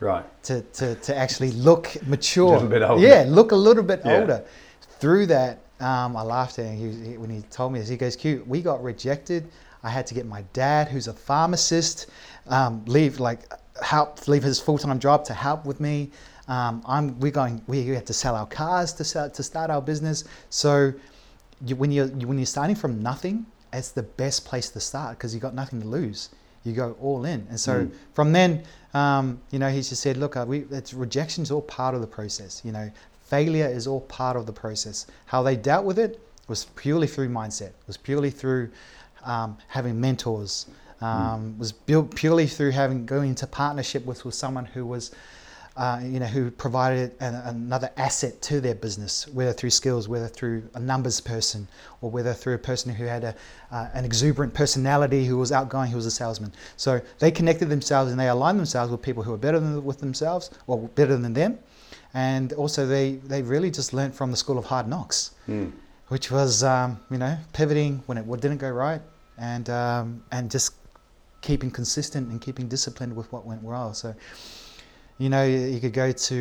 Right. To to, to actually look mature. A little bit older. Yeah, look a little bit yeah. older. Through that, um, I laughed at him he, he, when he told me this. He goes, Q, we got rejected. I had to get my dad, who's a pharmacist, um, leave like help leave his full time job to help with me. Um, I'm, we're going, we have to sell our cars to sell, to start our business. So you, when you're, you, when you're starting from nothing, it's the best place to start because you've got nothing to lose. You go all in. And so mm. from then, um, you know, he just said, look, we, it's, rejection's all part of the process. You know, failure is all part of the process. How they dealt with it was purely through mindset, was purely through um, having mentors, um, mm. was built purely through having, going into partnership with, with someone who was, Uh, you know, who provided an, another asset to their business, whether through skills, whether through a numbers person, or whether through a person who had a, uh, an exuberant personality, who was outgoing, who was a salesman. So they connected themselves and they aligned themselves with people who are better than with themselves or better than them. And also they, they really just learned from the school of hard knocks, mm. which was, um, you know, pivoting when it didn't go right and, um, and just keeping consistent and keeping disciplined with what went well. So... You know, you could go to,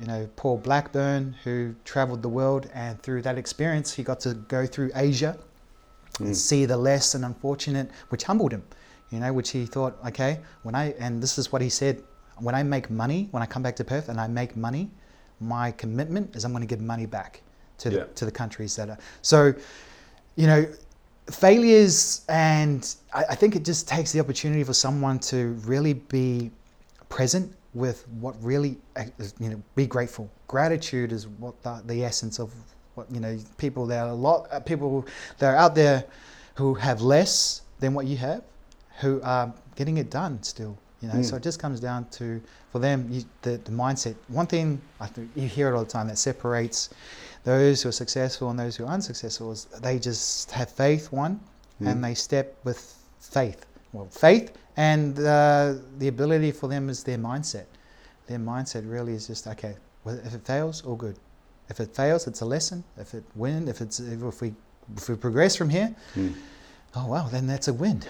you know, Paul Blackburn, who traveled the world, and through that experience, he got to go through Asia mm. and see the less and unfortunate, which humbled him, you know, which he thought, okay, when I, and this is what he said, when I make money, when I come back to Perth and I make money, my commitment is I'm going to give money back to the, yeah. to the countries that are. So, you know, failures, and I, I think it just takes the opportunity for someone to really be present with what really, you know, be grateful. Gratitude is what the, the essence of what, you know, people that are a lot, people that are out there who have less than what you have, who are getting it done still, you know. Mm. So it just comes down to, for them, you, the, the mindset. One thing I think you hear it all the time that separates those who are successful and those who are unsuccessful is they just have faith, one, mm. and they step with faith. Well, faith and uh, the ability for them is their mindset. Their mindset really is just, okay, well, if it fails, all good. If it fails, it's a lesson. If it wins, if it's if we if we progress from here, mm. oh wow, then that's a win.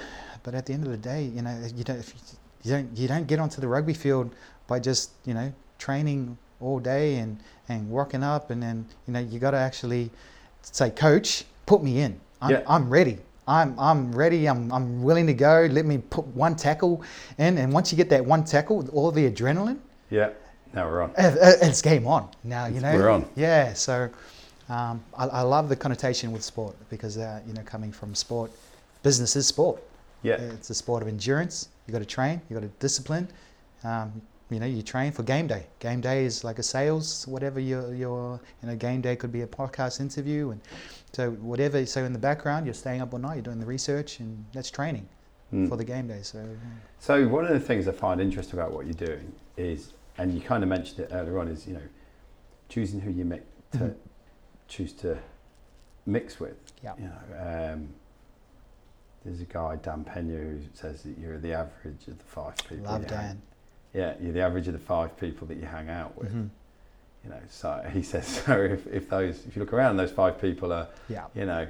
But at the end of the day, you know, you don't if you, you don't you don't get onto the rugby field by just, you know, training all day and and working up, and then, you know, you got to actually say, coach, put me in. I'm, yeah. I'm ready. I'm I'm ready, I'm I'm willing to go, let me put one tackle in, and once you get that one tackle, all the adrenaline. Yeah, now we're on. It's game on now, you know. We're on. Yeah, so um, I, I love the connotation with sport because, uh, you know, coming from sport, business is sport. Yeah. It's a sport of endurance. You got to train, you got to discipline. Um, you know, you train for game day. Game day is like a sales, whatever your, your, you know, game day could be a podcast interview, and so whatever, so in the background, you're staying up all night, you're doing the research, and that's training mm. for the game day. So yeah. So one of the things I find interesting about what you're doing is, and you kind of mentioned it earlier on, is, you know, choosing who you make to mm-hmm. choose to mix with. Yeah. You know, um, there's a guy, Dan Pena, who says that you're the average of the five people. Love Dan. Hang, yeah, you're the average of the five people that you hang out with. Mm-hmm. You know, so he says, so if, if those, if you look around, those five people are, yeah. you know,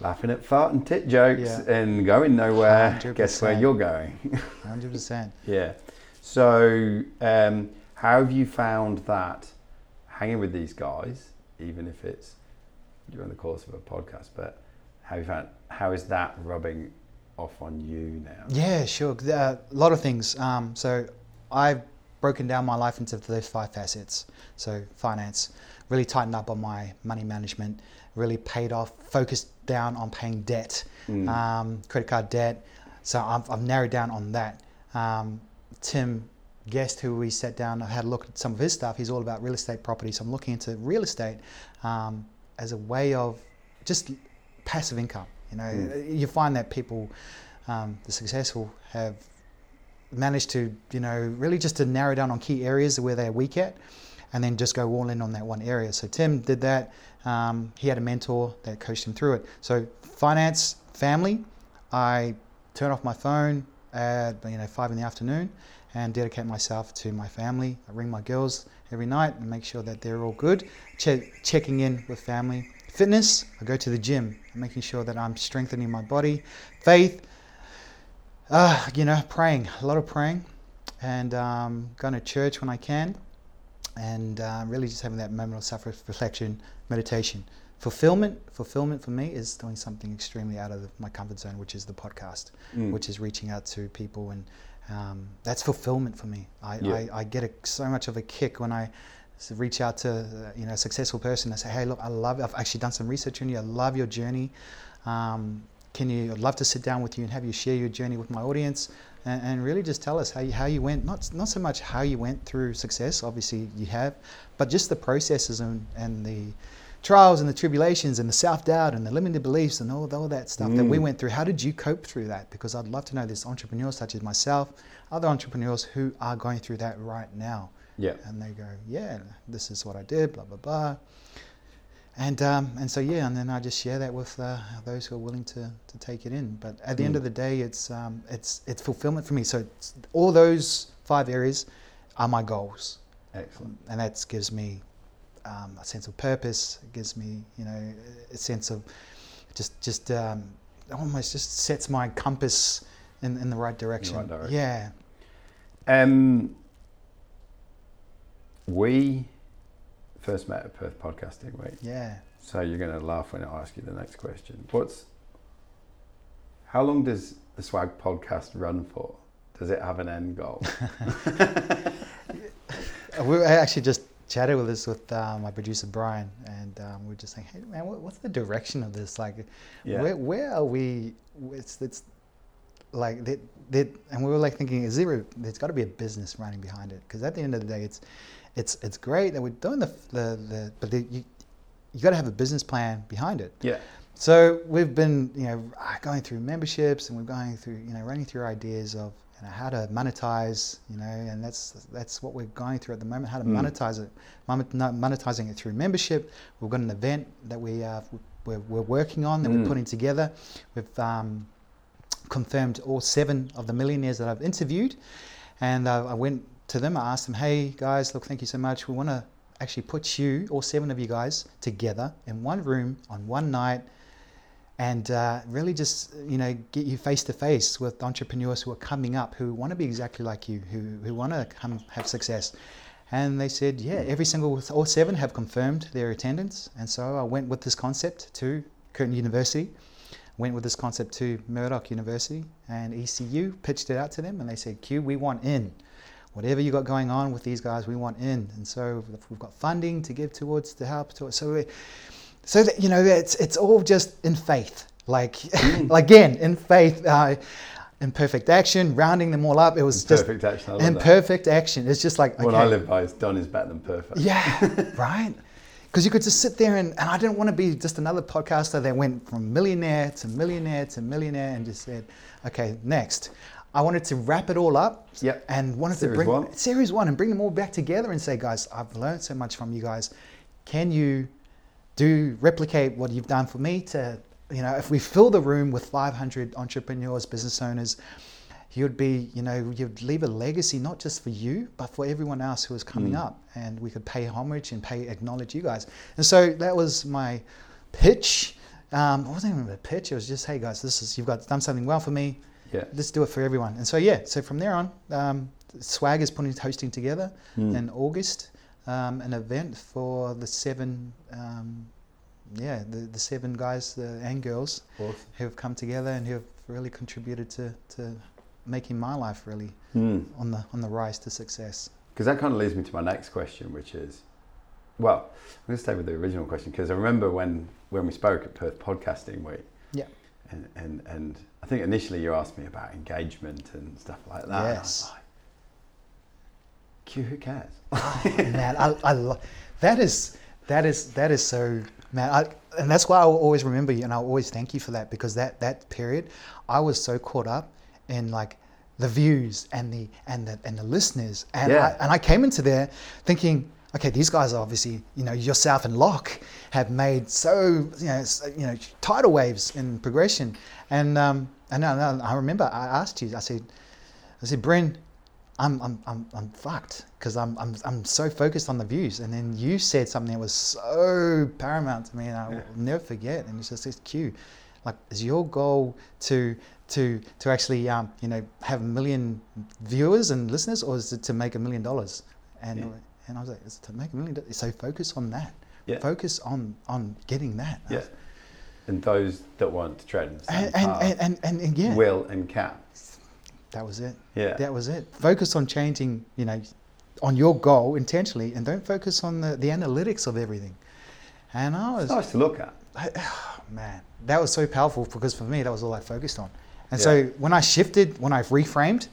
laughing at fart and tit jokes yeah. and going nowhere, one hundred percent. Guess where you're going? one hundred percent. Yeah. So um, how have you found that hanging with these guys, even if it's during the course of a podcast, but how have you found, how is that rubbing off on you now? Yeah, sure. Uh, a lot of things. Um, so I've broken down my life into those five facets. So finance, really tightened up on my money management, really paid off, focused down on paying debt, mm. um, credit card debt. So I've, I've narrowed down on that. Um, Tim Guest, who we sat down, I had a look at some of his stuff. He's all about real estate property. So I'm looking into real estate um, as a way of just passive income. You know, mm. you find that people, um, the successful have managed to, you know, really just to narrow down on key areas where they're weak at, and then just go all in on that one area. So Tim did that. Um, he had a mentor that coached him through it. So finance, family, I turn off my phone at, you know, five in the afternoon and dedicate myself to my family. I ring my girls every night and make sure that they're all good. Che- checking in with family. Fitness, I go to the gym, making sure that I'm strengthening my body. Faith, Uh, you know, praying, a lot of praying, and um, going to church when I can, and uh, really just having that moment of self-reflection, meditation. Fulfillment, fulfillment for me is doing something extremely out of my comfort zone, which is the podcast, mm. which is reaching out to people, and um, that's fulfillment for me. I, yeah. I, I get a, so much of a kick when I reach out to uh, you know, a successful person and say, hey, look, I love it. I've actually done some research on you. I love your journey. Um, Can you? I'd love to sit down with you and have you share your journey with my audience, and, and really just tell us how you, how you went. Not not so much how you went through success, obviously you have, but just the processes and, and the trials and the tribulations and the self-doubt and the limited beliefs and all, all that stuff mm. that we went through. How did you cope through that? Because I'd love to know this. Entrepreneurs such as myself, other entrepreneurs who are going through that right now. Yeah. And they go, yeah, this is what I did, blah blah blah. And um, and so yeah, and then I just share that with uh, those who are willing to, to take it in. But at the mm. end of the day, it's um, it's it's fulfillment for me. So it's, all those five areas are my goals. Excellent. And that gives me um, a sense of purpose. It gives me, you know, a sense of just just um, almost just sets my compass in, in the right direction. In the right direction. Yeah. Um. We. First met at Perth Podcast, didn't we? Yeah. So you're going to laugh when I ask you the next question. What's, how long does the Swag Podcast run for? Does it have an end goal? We actually just chatted with this with uh, my producer Brian, and um, we were just saying, hey man, what's the direction of this? Like, yeah. where where are we? It's it's like they, they, and we were like thinking, is there, there's got to be a business running behind it, because at the end of the day, it's it's it's great that we're doing the the, the but the, you you got to have a business plan behind it. Yeah. So we've been, you know, going through memberships, and we're going through, you know, running through ideas of, you know, how to monetize, you know, and that's that's what we're going through at the moment, how to mm. monetize it, monetizing it through membership. We've got an event that we uh, we're, we're working on that mm. we're putting together. We've um, confirmed all seven of the millionaires that I've interviewed, and uh, I went to them. I asked them, hey guys, look, thank you so much. We want to actually put you, all seven of you guys, together in one room on one night. And uh, really just, you know, get you face to face with entrepreneurs who are coming up, who want to be exactly like you, who, who want to come have success. And they said, yeah, every single, all seven have confirmed their attendance. And so I went with this concept to Curtin University, went with this concept to Murdoch University and E C U, pitched it out to them. And they said, Q, we want in. Whatever you got going on with these guys, we want in. And so we've got funding to give towards, to help towards. So we, So that, you know, it's it's all just in faith, like mm. again in faith, uh, in perfect action, rounding them all up. It was in just perfect action. In perfect action, it's just like okay. What I live by is done is better than perfect. Yeah, right. Because you could just sit there and, and I didn't want to be just another podcaster that went from millionaire to millionaire to millionaire and just said, okay, next. I wanted to wrap it all up yep. and wanted series to bring one. series one and bring them all back together and say, guys, I've learned so much from you guys. Can you? Do replicate what you've done for me to, you know, if we fill the room with five hundred entrepreneurs, business owners, you'd be, you know, you'd leave a legacy, not just for you, but for everyone else who is coming mm. up, and we could pay homage and pay, acknowledge you guys. And so that was my pitch. Um, it wasn't even a pitch. It was just, hey guys, this is, you've got done something well for me. Yeah. Let's do it for everyone. And so, yeah, so from there on, um, Swag is putting hosting together mm. in August. Um, an event for the seven, um, yeah, the, the seven guys the, and girls awesome. who have come together and who have really contributed to, to making my life really mm. on the on the rise to success. Because that kind of leads me to my next question, which is, well, I'm going to stay with the original question, because I remember when, when we spoke at Perth Podcasting Week, yeah, and, and and I think initially you asked me about engagement and stuff like that. Yes. Q, who cares? Oh, man, I, I lo- that is that is that is so man, I, and that's why I will always remember you, and I'll always thank you for that, because that that period, I was so caught up in like the views and the and the and the listeners, and yeah. I, and I came into there thinking, okay, these guys are obviously, you know, yourself and Locke have made so you know so, you know tidal waves in progression, and um and I, I remember I asked you, I said, I said, Bryn. I'm I'm I'm I'm fucked because I'm I'm I'm so focused on the views, and then you said something that was so paramount to me, and I will yeah. never forget. And it's just this Q, like, is your goal to to to actually um you know have a million viewers and listeners, or is it to make a million dollars? And yeah. and I was like, it's to make a million dollars. So focus on that. Yeah. Focus on on getting that. Yeah. And those that want to tread in the same and, path and, and, and, and, and yeah. will and can. That was it. Yeah. That was it. Focus on changing, you know, on your goal intentionally, and don't focus on the, the analytics of everything. And I was... It's nice to look at. I, oh, man. That was so powerful, because for me, that was all I focused on. And yeah. so when I shifted, when I reframed,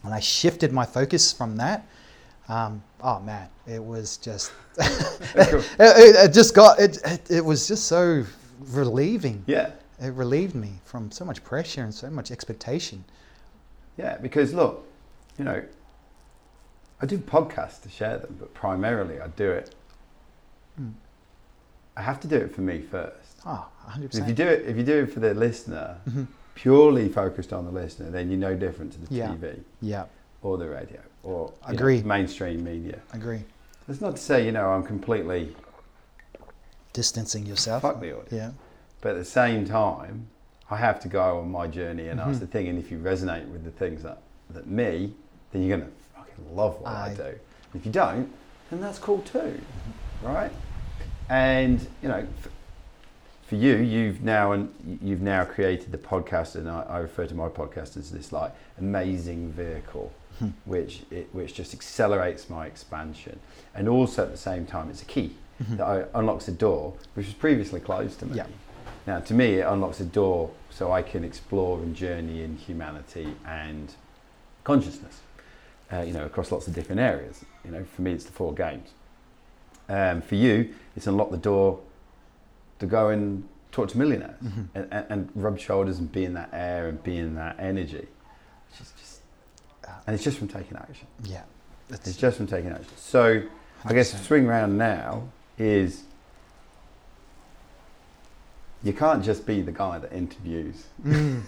when I shifted my focus from that, um, oh, man, it was just... it, it, it just got... It, it, it was just so relieving. Yeah. It relieved me from so much pressure and so much expectation. Yeah, because look, you know, I do podcasts to share them, but primarily I do it. Mm. I have to do it for me first. Oh, one hundred percent. If you do it, if you do it for the listener, mm-hmm. purely focused on the listener, then you're no different to the yeah. T V, yeah, or the radio, or agree know, mainstream media. Agree. That's not to say you know I'm completely distancing yourself. Fuck the audience. Yeah, but at the same time. I have to go on my journey and mm-hmm. ask the thing, and if you resonate with the things that, that me, then you're going to fucking love what I, I do. If you don't, then that's cool too, mm-hmm. right? And, you know, for, for you, you've now and you've now created the podcast, and I, I refer to my podcast as this like amazing vehicle, mm-hmm. which it, which just accelerates my expansion. And also at the same time, it's a key mm-hmm. that I, unlocks a door, which was previously closed to me. Yeah. Now, to me, it unlocks a door so I can explore and journey in humanity and consciousness, uh, you know, across lots of different areas. You know, for me, it's the four games. Um, for you, it's unlocked the door to go and talk to millionaires mm-hmm. and, and, and rub shoulders and be in that air and be in that energy. Which is just, and it's just from taking action. Yeah. It's, it's just from taking action. So, one hundred percent. I guess swing round now is you can't just be the guy that interviews mm.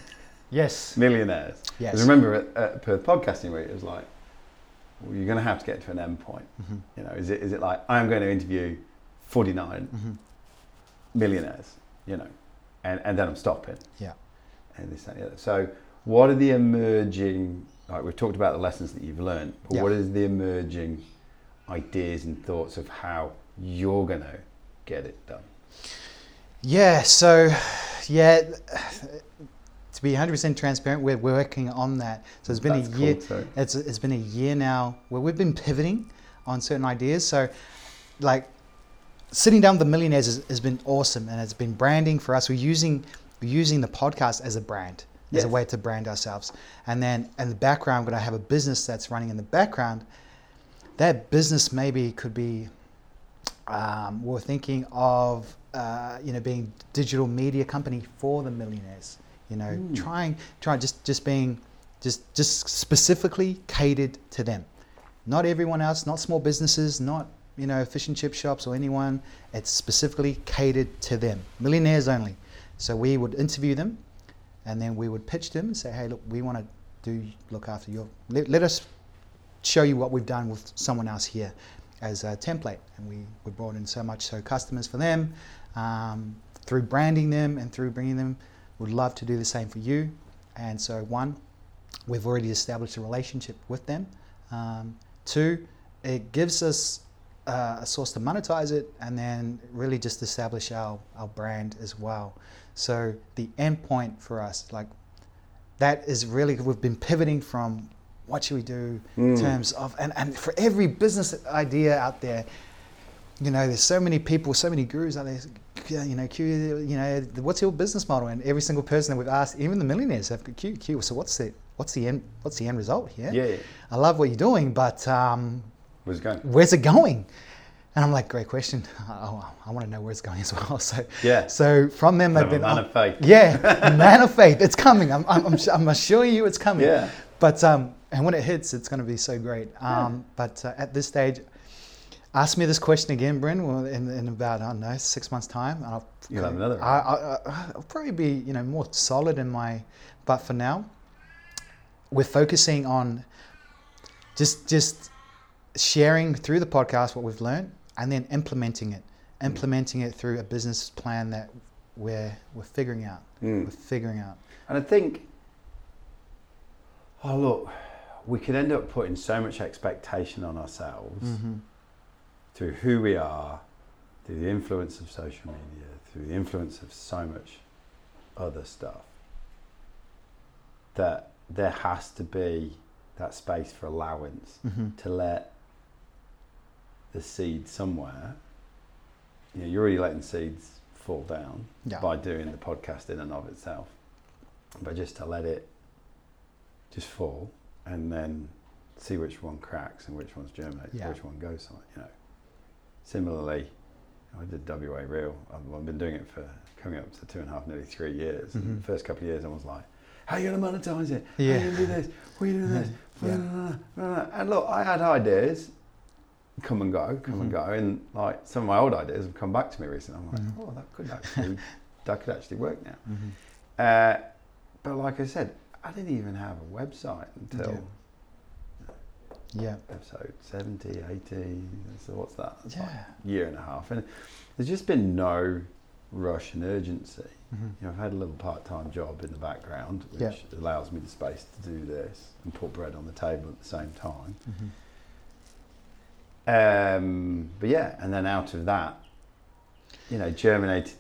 yes. millionaires. Yes. Because remember at, at Perth Podcasting Week, it was like, well, you're going to have to get to an end point. Mm-hmm. You know, is it is it like, I'm going to interview forty-nine mm-hmm. millionaires, you know, and, and then I'm stopping. Yeah. And this, that, the other. So what are the emerging, like we've talked about the lessons that you've learned, but yeah. what is the emerging ideas and thoughts of how you're going to get it done? Yeah, so, yeah, to be one hundred percent transparent, we're working on that. So it's been That's a year. Cool it's it's been a year now where we've been pivoting on certain ideas. So, like, sitting down with the millionaires has, has been awesome, and it's been branding for us. We're using we're using the podcast as a brand, as yes. a way to brand ourselves. And then in the background, we're going to have a business that's running in the background. That business maybe could be, um, we're thinking of, uh, you know, being digital media company for the millionaires, you know, mm. trying, trying just, just being, just, just specifically catered to them. Not everyone else, not small businesses, not, you know, fish and chip shops or anyone. It's specifically catered to them, millionaires only. So we would interview them. And then we would pitch them and say, hey, look, we want to do look after your, let, let us show you what we've done with someone else here as a template. And we, we brought in so much so customers for them, um, through branding them and through bringing them, would love to do the same for you. And so one, we've already established a relationship with them. Um, two, it gives us uh, a source to monetize it and then really just establish our, our brand as well. So the end point for us, like that is really, we've been pivoting from what should we do mm. in terms of, and, and for every business idea out there, you know, there's so many people, so many gurus out there, you know, Q, you know, what's your business model? And every single person that we've asked, even the millionaires have Q, Q, so what's the, what's the end, what's the end result here? Yeah, yeah. I love what you're doing, but um, where's it going? Where's it going? And I'm like, great question. Oh, I want to know where it's going as well. So, yeah. So from them, they've been man of faith. Yeah, man of faith. It's coming. I'm, I'm, I'm, I'm assure you, it's coming. Yeah. But um, and when it hits, it's going to be so great. Um, yeah. But uh, at this stage, ask me this question again, Bryn. Well, in, in about I don't know six months' time, and I'll you'll have another. I, I, I'll probably be you know more solid in my. But for now, we're focusing on just just sharing through the podcast what we've learned. And then implementing it, implementing it through a business plan that we're we're figuring out, mm. we're figuring out. And I think, oh look, we could end up putting so much expectation on ourselves mm-hmm. through who we are, through the influence of social media, through the influence of so much other stuff, that there has to be that space for allowance mm-hmm. to let the seed somewhere. You know, you're already letting seeds fall down yeah. by doing the podcast in and of itself, but just to let it just fall and then see which one cracks and which one's germinates yeah. which one goes on, you know. Similarly, I did W A Real. I've, I've been doing it for coming up to two and a half, nearly three years. Mm-hmm. The first couple of years I was like, how are you going to monetize it? Yeah. How are you going to do this? What are you doing this? Yeah. And look, I had ideas come and go, come mm-hmm. and go, and like some of my old ideas have come back to me recently. I'm like, mm-hmm. oh, that could actually, that could actually work now. Mm-hmm. Uh, but like I said, I didn't even have a website until yeah, you know, yeah. episode seventy, eighty. So what's that? That's yeah, like a year and a half, and there's just been no rush and urgency. Mm-hmm. You know, I've had a little part-time job in the background, which yeah. allows me the space to do this and put bread on the table at the same time. Mm-hmm. Um, but yeah, and then out of that, you know, germinated,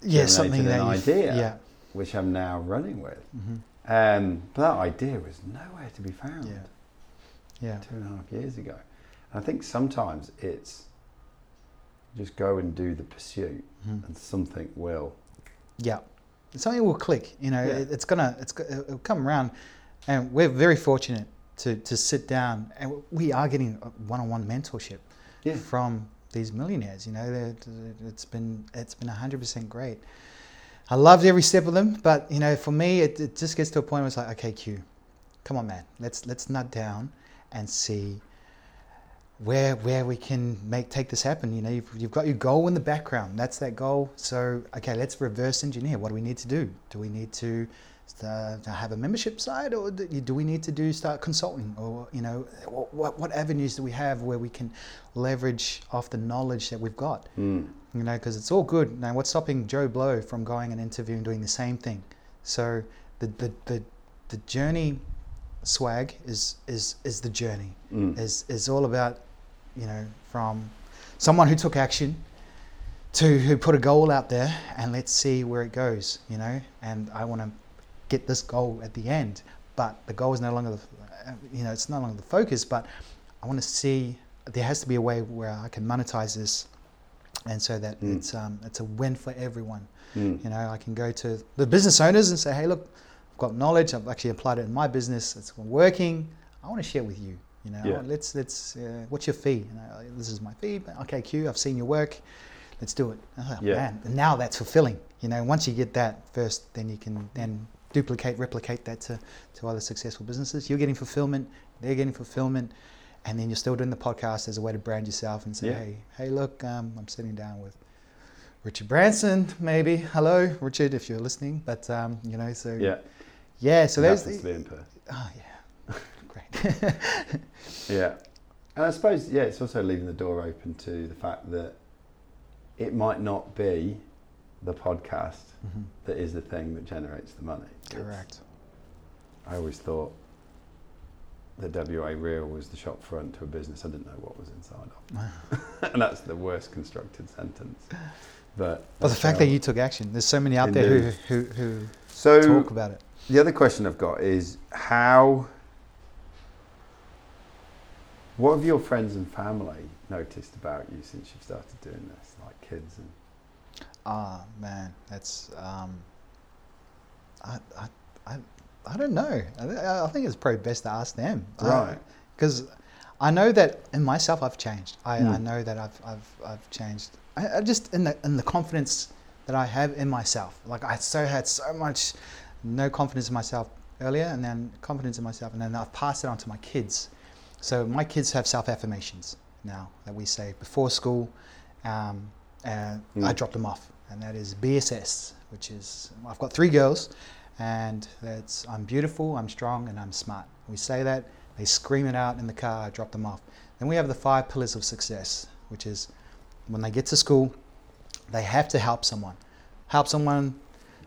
yeah, germinated something an idea, yeah. which I'm now running with. Mm-hmm. Um, but that idea was nowhere to be found yeah. Yeah. two and a half years ago. And I think sometimes it's just go and do the pursuit mm-hmm. and something will Yeah, something will click. You know, yeah. it's gonna it's it'll come around, and we're very fortunate to to sit down, and we are getting one-on-one mentorship yeah. from these millionaires. You know, it's been it's been one hundred percent great. I loved every step of them, but you know, for me, it, it just gets to a point where it's like, okay, Q, come on, man, let's let's nut down and see where where we can make take this happen. You know, you've, you've got your goal in the background. That's that goal. So, okay, let's reverse engineer. What do we need to do? Do we need to uh, have a membership side, or do we need to do start consulting, or you know, what what avenues do we have where we can leverage off the knowledge that we've got? Mm. You know, because it's all good. Now, what's stopping Joe Blow from going and interviewing, doing the same thing? So the the the, the journey swag is is is the journey. Mm. Is is all about, you know, from someone who took action to who put a goal out there, and let's see where it goes. You know, and I want to get this goal at the end, but the goal is no longer the, you know, it's no longer the focus. But I want to see, there has to be a way where I can monetize this. And so that mm. it's um, it's a win for everyone. Mm. You know, I can go to the business owners and say, hey, look, I've got knowledge. I've actually applied it in my business. It's working. I want to share with you. You know, yeah. let's let's. Uh, what's your fee? You know, this is my fee. Okay, Q. I've seen your work. Let's do it. Oh, yeah. Man, and now that's fulfilling. You know, once you get that first, then you can then duplicate, replicate that to to other successful businesses. You're getting fulfillment. They're getting fulfillment. And then you're still doing the podcast as a way to brand yourself and say, yeah. hey, hey, look, um, I'm sitting down with Richard Branson, maybe. Hello, Richard, if you're listening. But, um, you know, so. Yeah. Yeah, so there's. That's the input. Oh, yeah. Great. yeah. And I suppose, yeah, it's also leaving the door open to the fact that it might not be the podcast mm-hmm. that is the thing that generates the money. Correct. It's, I always thought. The W A Real was the shop front to a business I didn't know what was inside of. And that's the worst constructed sentence. But well, the fact that you took action, there's so many out there who who, who so talk about it. The other question I've got is how, what have your friends and family noticed about you since you've started doing this, like kids? And Ah, oh, man, that's, um, I, I, I I don't know. I think it's probably best to ask them, right? Because I, I know that in myself I've changed. I, mm. I know that I've I've I've changed. I, I just in the in the confidence that I have in myself. Like I so had so much no confidence in myself earlier, and then confidence in myself, and then I've passed it on to my kids. So my kids have self affirmations now that we say before school. Um, and mm. I dropped them off, and that is B S S, which is I've got three girls. And that's I'm beautiful, I'm strong, and I'm smart. We say that, they scream it out in the car, I drop them off. Then we have the five pillars of success, which is when they get to school, they have to help someone. Help someone,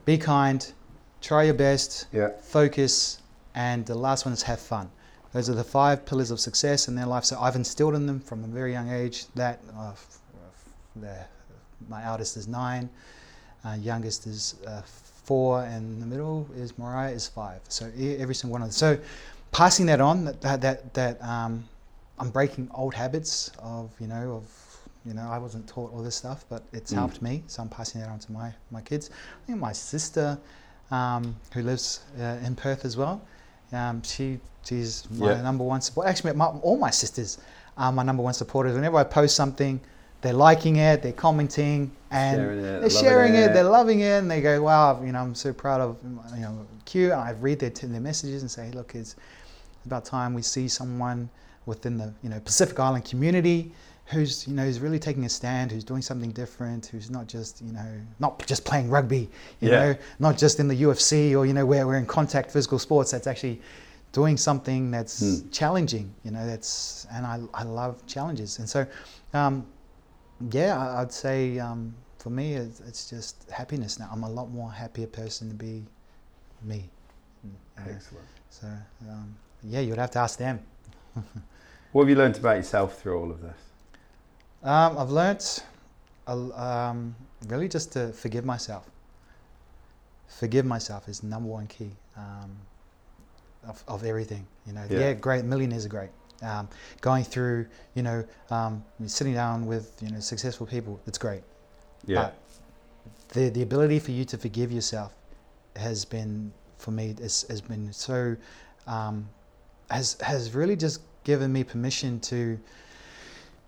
be kind, try your best, yeah. focus, and the last one is have fun. Those are the five pillars of success in their life. So I've instilled in them from a very young age that uh, my eldest is nine, uh, youngest is uh, four, and the middle is Mariah is five. So every single one of them. So passing that on, that that that um, I'm breaking old habits of you know of you know I wasn't taught all this stuff, but it's mm. helped me. So I'm passing that on to my my kids. I think my sister, um, who lives uh, in Perth as well, um, she she's my yeah. number one support. Actually, my, all my sisters are my number one supporters. Whenever I post something, they're liking it, they're commenting, and sharing it, they're sharing it. it, they're loving it, and they go, wow, you know, I'm so proud of, you know, Q. I read their, their messages and say, hey, look, it's about time we see someone within the, you know, Pacific Island community who's, you know, who's really taking a stand, who's doing something different, who's not just, you know, not just playing rugby, you yeah. know, not just in the U F C or, you know, where we're in contact physical sports, that's actually doing something that's mm. challenging, you know, that's, and I, I love challenges. And so, um, yeah, I'd say um, for me, it's, it's just happiness now. I'm a lot more happier person to be me. Excellent. So, um, yeah, you'd have to ask them. What have you learnt about yourself through all of this? Um, I've learnt um, really just to forgive myself. Forgive myself is number one key um, of, of everything. You know, yeah, yeah great, millionaires are great. Um, going through, you know, um, sitting down with, you know, successful people, it's great. Yeah. But the the ability for you to forgive yourself has been, for me, has, has been so, um, has has really just given me permission to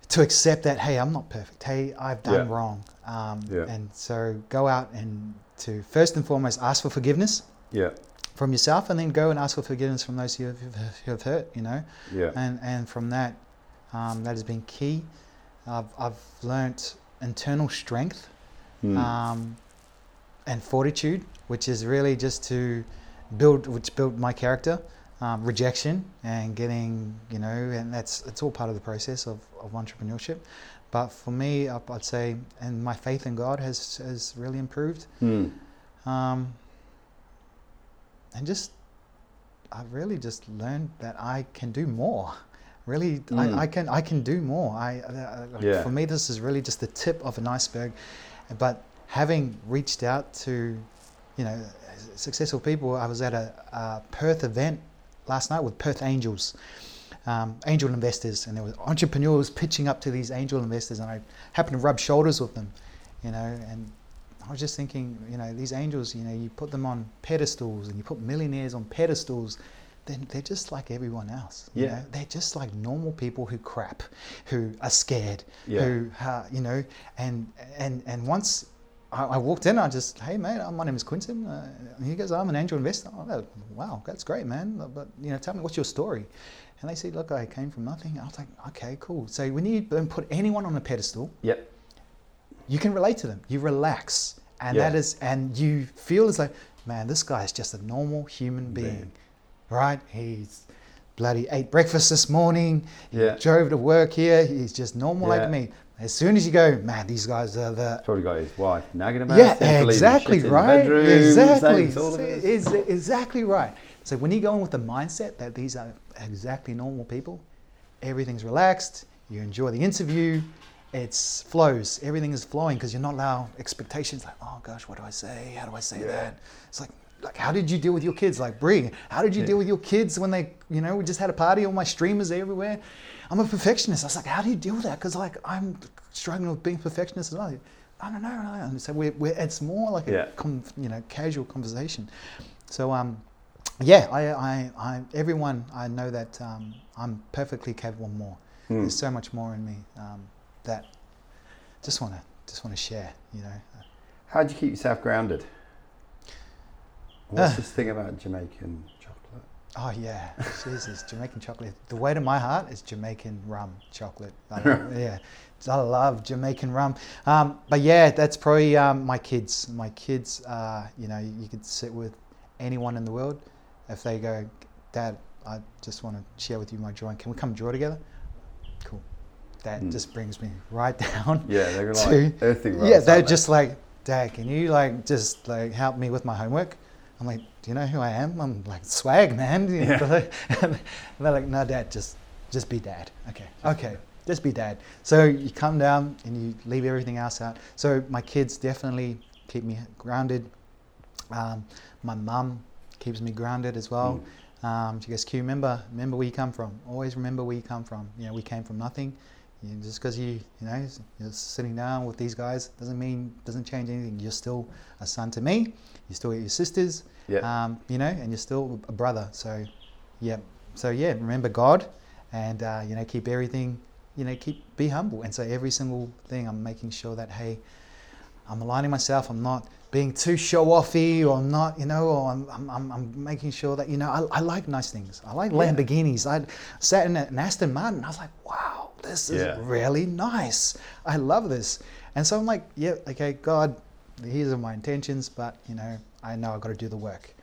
to accept that, hey, I'm not perfect. Hey, I've done yeah. wrong. Um, yeah. And so go out and to first and foremost ask for forgiveness. Yeah. From yourself, and then go and ask for forgiveness from those who have, who have hurt, you know. Yeah. And and from that, um, that has been key. I've I've learnt internal strength, mm. um, and fortitude, which is really just to build, which built my character. Um, rejection and getting, you know, and that's it's all part of the process of, of entrepreneurship. But for me, I'd say, and my faith in God has has really improved. Mm. Um. And just, I've really just learned that I can do more. Really, mm. I, I can I can do more. I, I yeah. For me, this is really just the tip of an iceberg. But having reached out to, you know, successful people, I was at a, a Perth event last night with Perth Angels, um, angel investors, and there were entrepreneurs pitching up to these angel investors, and I happened to rub shoulders with them, you know, and I was just thinking, you know, these angels, you know, you put them on pedestals and you put millionaires on pedestals, then they're just like everyone else. You yeah. know? They're just like normal people who crap, who are scared, yeah. who, uh, you know, and and and once I, I walked in, I just, hey, mate, my name is Quentin. Uh, and he goes, I'm an angel investor. I go, wow, that's great, man. But, you know, tell me, what's your story? And they say, look, I came from nothing. I was like, okay, cool. So when you don't put anyone on a pedestal, yep. you can relate to them. You relax, and yeah. that is, and you feel as like, man, this guy is just a normal human being, man. Right? He's bloody ate breakfast this morning. Yeah. He drove to work here. He's just normal yeah. like me. As soon as you go, man, these guys are the probably got his wife nagging about. Yeah, exactly right. Exactly, is exactly right. So when you go in with the mindset that these are exactly normal people, everything's relaxed. You enjoy the interview. It's flows. Everything is flowing because you're not allowed expectations. Like, oh gosh, what do I say? How do I say yeah. that? It's like, like, how did you deal with your kids? Like, Brie, how did you yeah. deal with your kids when they, you know, we just had a party. All my streamers everywhere. I'm a perfectionist. I was like, how do you deal with that? Because like, I'm struggling with being perfectionist as well. I don't know. I don't know. So we're, we're, it's more like a, yeah. com, you know, casual conversation. So um, yeah, I, I, I, everyone, I know that um, I'm perfectly capable of more. Mm. There's so much more in me. Um, that just want to just want to share, you know. How do you keep yourself grounded? What's uh, this thing about Jamaican chocolate? Oh yeah, Jesus, Jamaican chocolate. The way to my heart is Jamaican rum chocolate. I don't, yeah, I love Jamaican rum. Um, but yeah, that's probably um, my kids. My kids, uh, you know, you could sit with anyone in the world. If they go, Dad, I just want to share with you my drawing. Can we come draw together? Cool. That mm. just brings me right down. Yeah, they're like to, earthy rights. Yeah, they're just they? like, Dad, can you like just like help me with my homework? I'm like, do you know who I am? I'm like, swag, man. Yeah. And they're like, no, Dad, just just be Dad. Okay, okay, just be Dad. So you come down and you leave everything else out. So my kids definitely keep me grounded. Um, my mum keeps me grounded as well. Mm. Um, she goes, Q, remember, remember where you come from. Always remember where you come from. You know, we came from nothing. You, just because you, you know, you're sitting down with these guys doesn't mean, doesn't change anything. You're still a son to me. You still got your sisters, yeah. um, you know, and you're still a brother. So, yeah. So, yeah, remember God and, uh, you know, keep everything, you know, keep, be humble. And so every single thing I'm making sure that, hey, I'm aligning myself. I'm not being too show-offy, or I'm not, you know, or I'm, I'm, I'm making sure that, you know, I, I like nice things. I like yeah. Lamborghinis. I sat in an Aston Martin. I was like, wow. This is yeah. really nice. I love this. And so I'm like, yeah, okay, God, these are my intentions, but you know, I know I've got to do the work.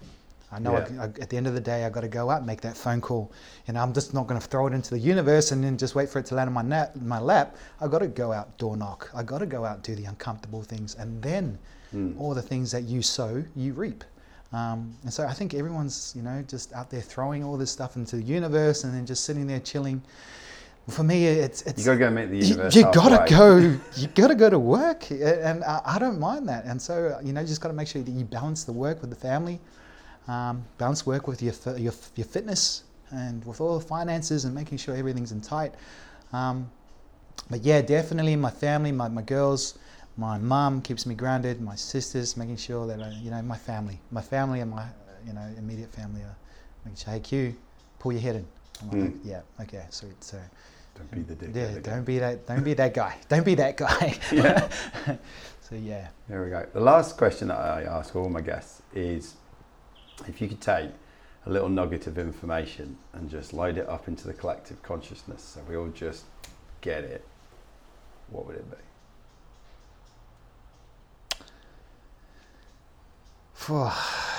I know yeah. I, I, at the end of the day, I've got to go out and make that phone call. And I'm just not going to throw it into the universe and then just wait for it to land on my, nap, my lap. I've got to go out, door knock. I've got to go out, do the uncomfortable things. And then mm. all the things that you sow, you reap. Um, and so I think everyone's, you know, just out there throwing all this stuff into the universe and then just sitting there chilling. For me, it's, it's you gotta go meet the universe. You, you gotta go. You gotta go to work, and I, I don't mind that. And so, you know, you just gotta make sure that you balance the work with the family, um, balance work with your your your fitness, and with all the finances, and making sure everything's in tight. Um, but yeah, definitely my family, my, my girls, my mum keeps me grounded, my sisters, making sure that, I, you know, my family, my family and my, you know, immediate family are making sure, hey, Q, pull your head in. I'm like, mm. yeah, okay, sweet. So don't be the dick. Yeah, don't guy. be that. Don't be that guy. Don't be that guy. Yeah. So yeah. There we go. The last question that I ask all my guests is, if you could take a little nugget of information and just load it up into the collective consciousness, so we all just get it, what would it be?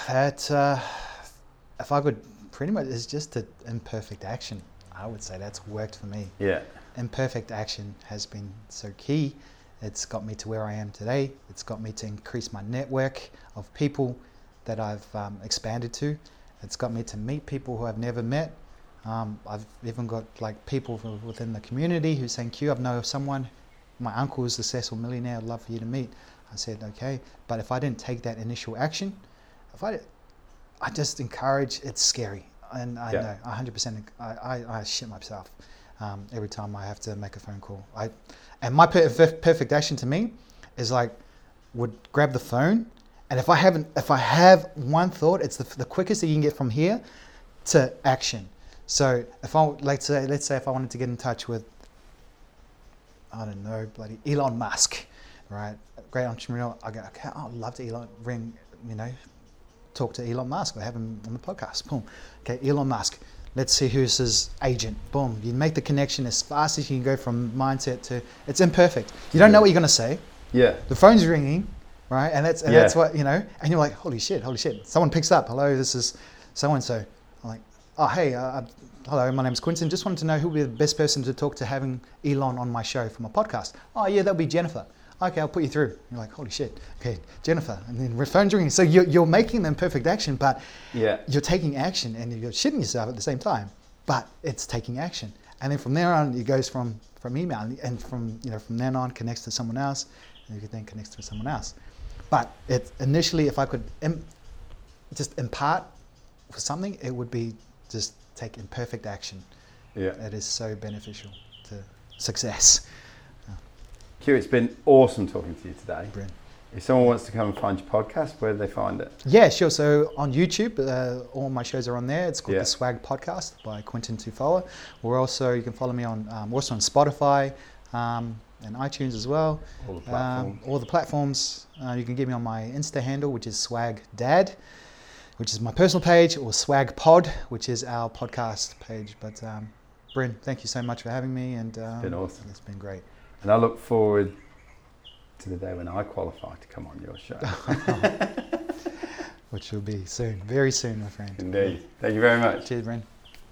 That uh, if I could, pretty much, it's just the imperfect action. I would say that's worked for me. Yeah. Imperfect action has been so key. It's got me to where I am today. It's got me to increase my network of people that I've um, expanded to. It's got me to meet people who I've never met. Um, I've even got like people from within the community who saying, Q, I know someone, my uncle is a successful millionaire, I'd love for you to meet. I said, okay, but if I didn't take that initial action, if I, I just encourage, it's scary. And I yeah. know, one hundred percent, I, I, I shit myself um, every time I have to make a phone call. I, and my perf- perfect action to me is like, would grab the phone, and if I haven't, if I have one thought, it's the, the quickest that you can get from here to action. So if I, let's say, let's say if I wanted to get in touch with, I don't know, bloody Elon Musk, right? Great entrepreneur. I go, okay, I'd love to Elon ring, you know, talk to Elon Musk. I have him on the podcast. Boom. Okay, Elon Musk. Let's see who's his agent. Boom. You make the connection as fast as you can go from mindset to. It's imperfect. You don't know what you're gonna say. Yeah. The phone's ringing, right? And that's and yeah. that's what you know. And you're like, holy shit, holy shit. Someone picks up. Hello, this is so and so. I'm like, oh hey, uh, hello, my name's Quentin. Just wanted to know who would be the best person to talk to having Elon on my show for my podcast. Oh yeah, that'll be Jennifer. Okay, I'll put you through. You're like, holy shit. Okay, Jennifer. And then we're phone drinking. So you're, you're making them perfect action, but yeah. you're taking action and you're shitting yourself at the same time, but it's taking action. And then from there on, it goes from, from email and from, you know, from then on connects to someone else and you can then connect to someone else. But it initially, if I could Im- just impart for something, it would be just take imperfect action. Yeah. It is so beneficial to success. Q, it's been awesome talking to you today. Bryn. If someone wants to come and find your podcast, where do they find it? Yeah, sure. So on YouTube, uh, all my shows are on there. It's called yeah. The Swag Podcast by Quentin Tofoa. We're also, you can follow me on, um, also on Spotify um, and iTunes as well. All the platforms. Um, all the platforms. Uh, you can get me on my Insta handle, which is Swag Dad, which is my personal page, or Swag Pod, which is our podcast page. But um, Bryn, thank you so much for having me. And um, it's been awesome. It's been great. And I look forward to the day when I qualify to come on your show. Which will be soon, very soon, my friend. Indeed. Thank you very much. Cheers, Bryn.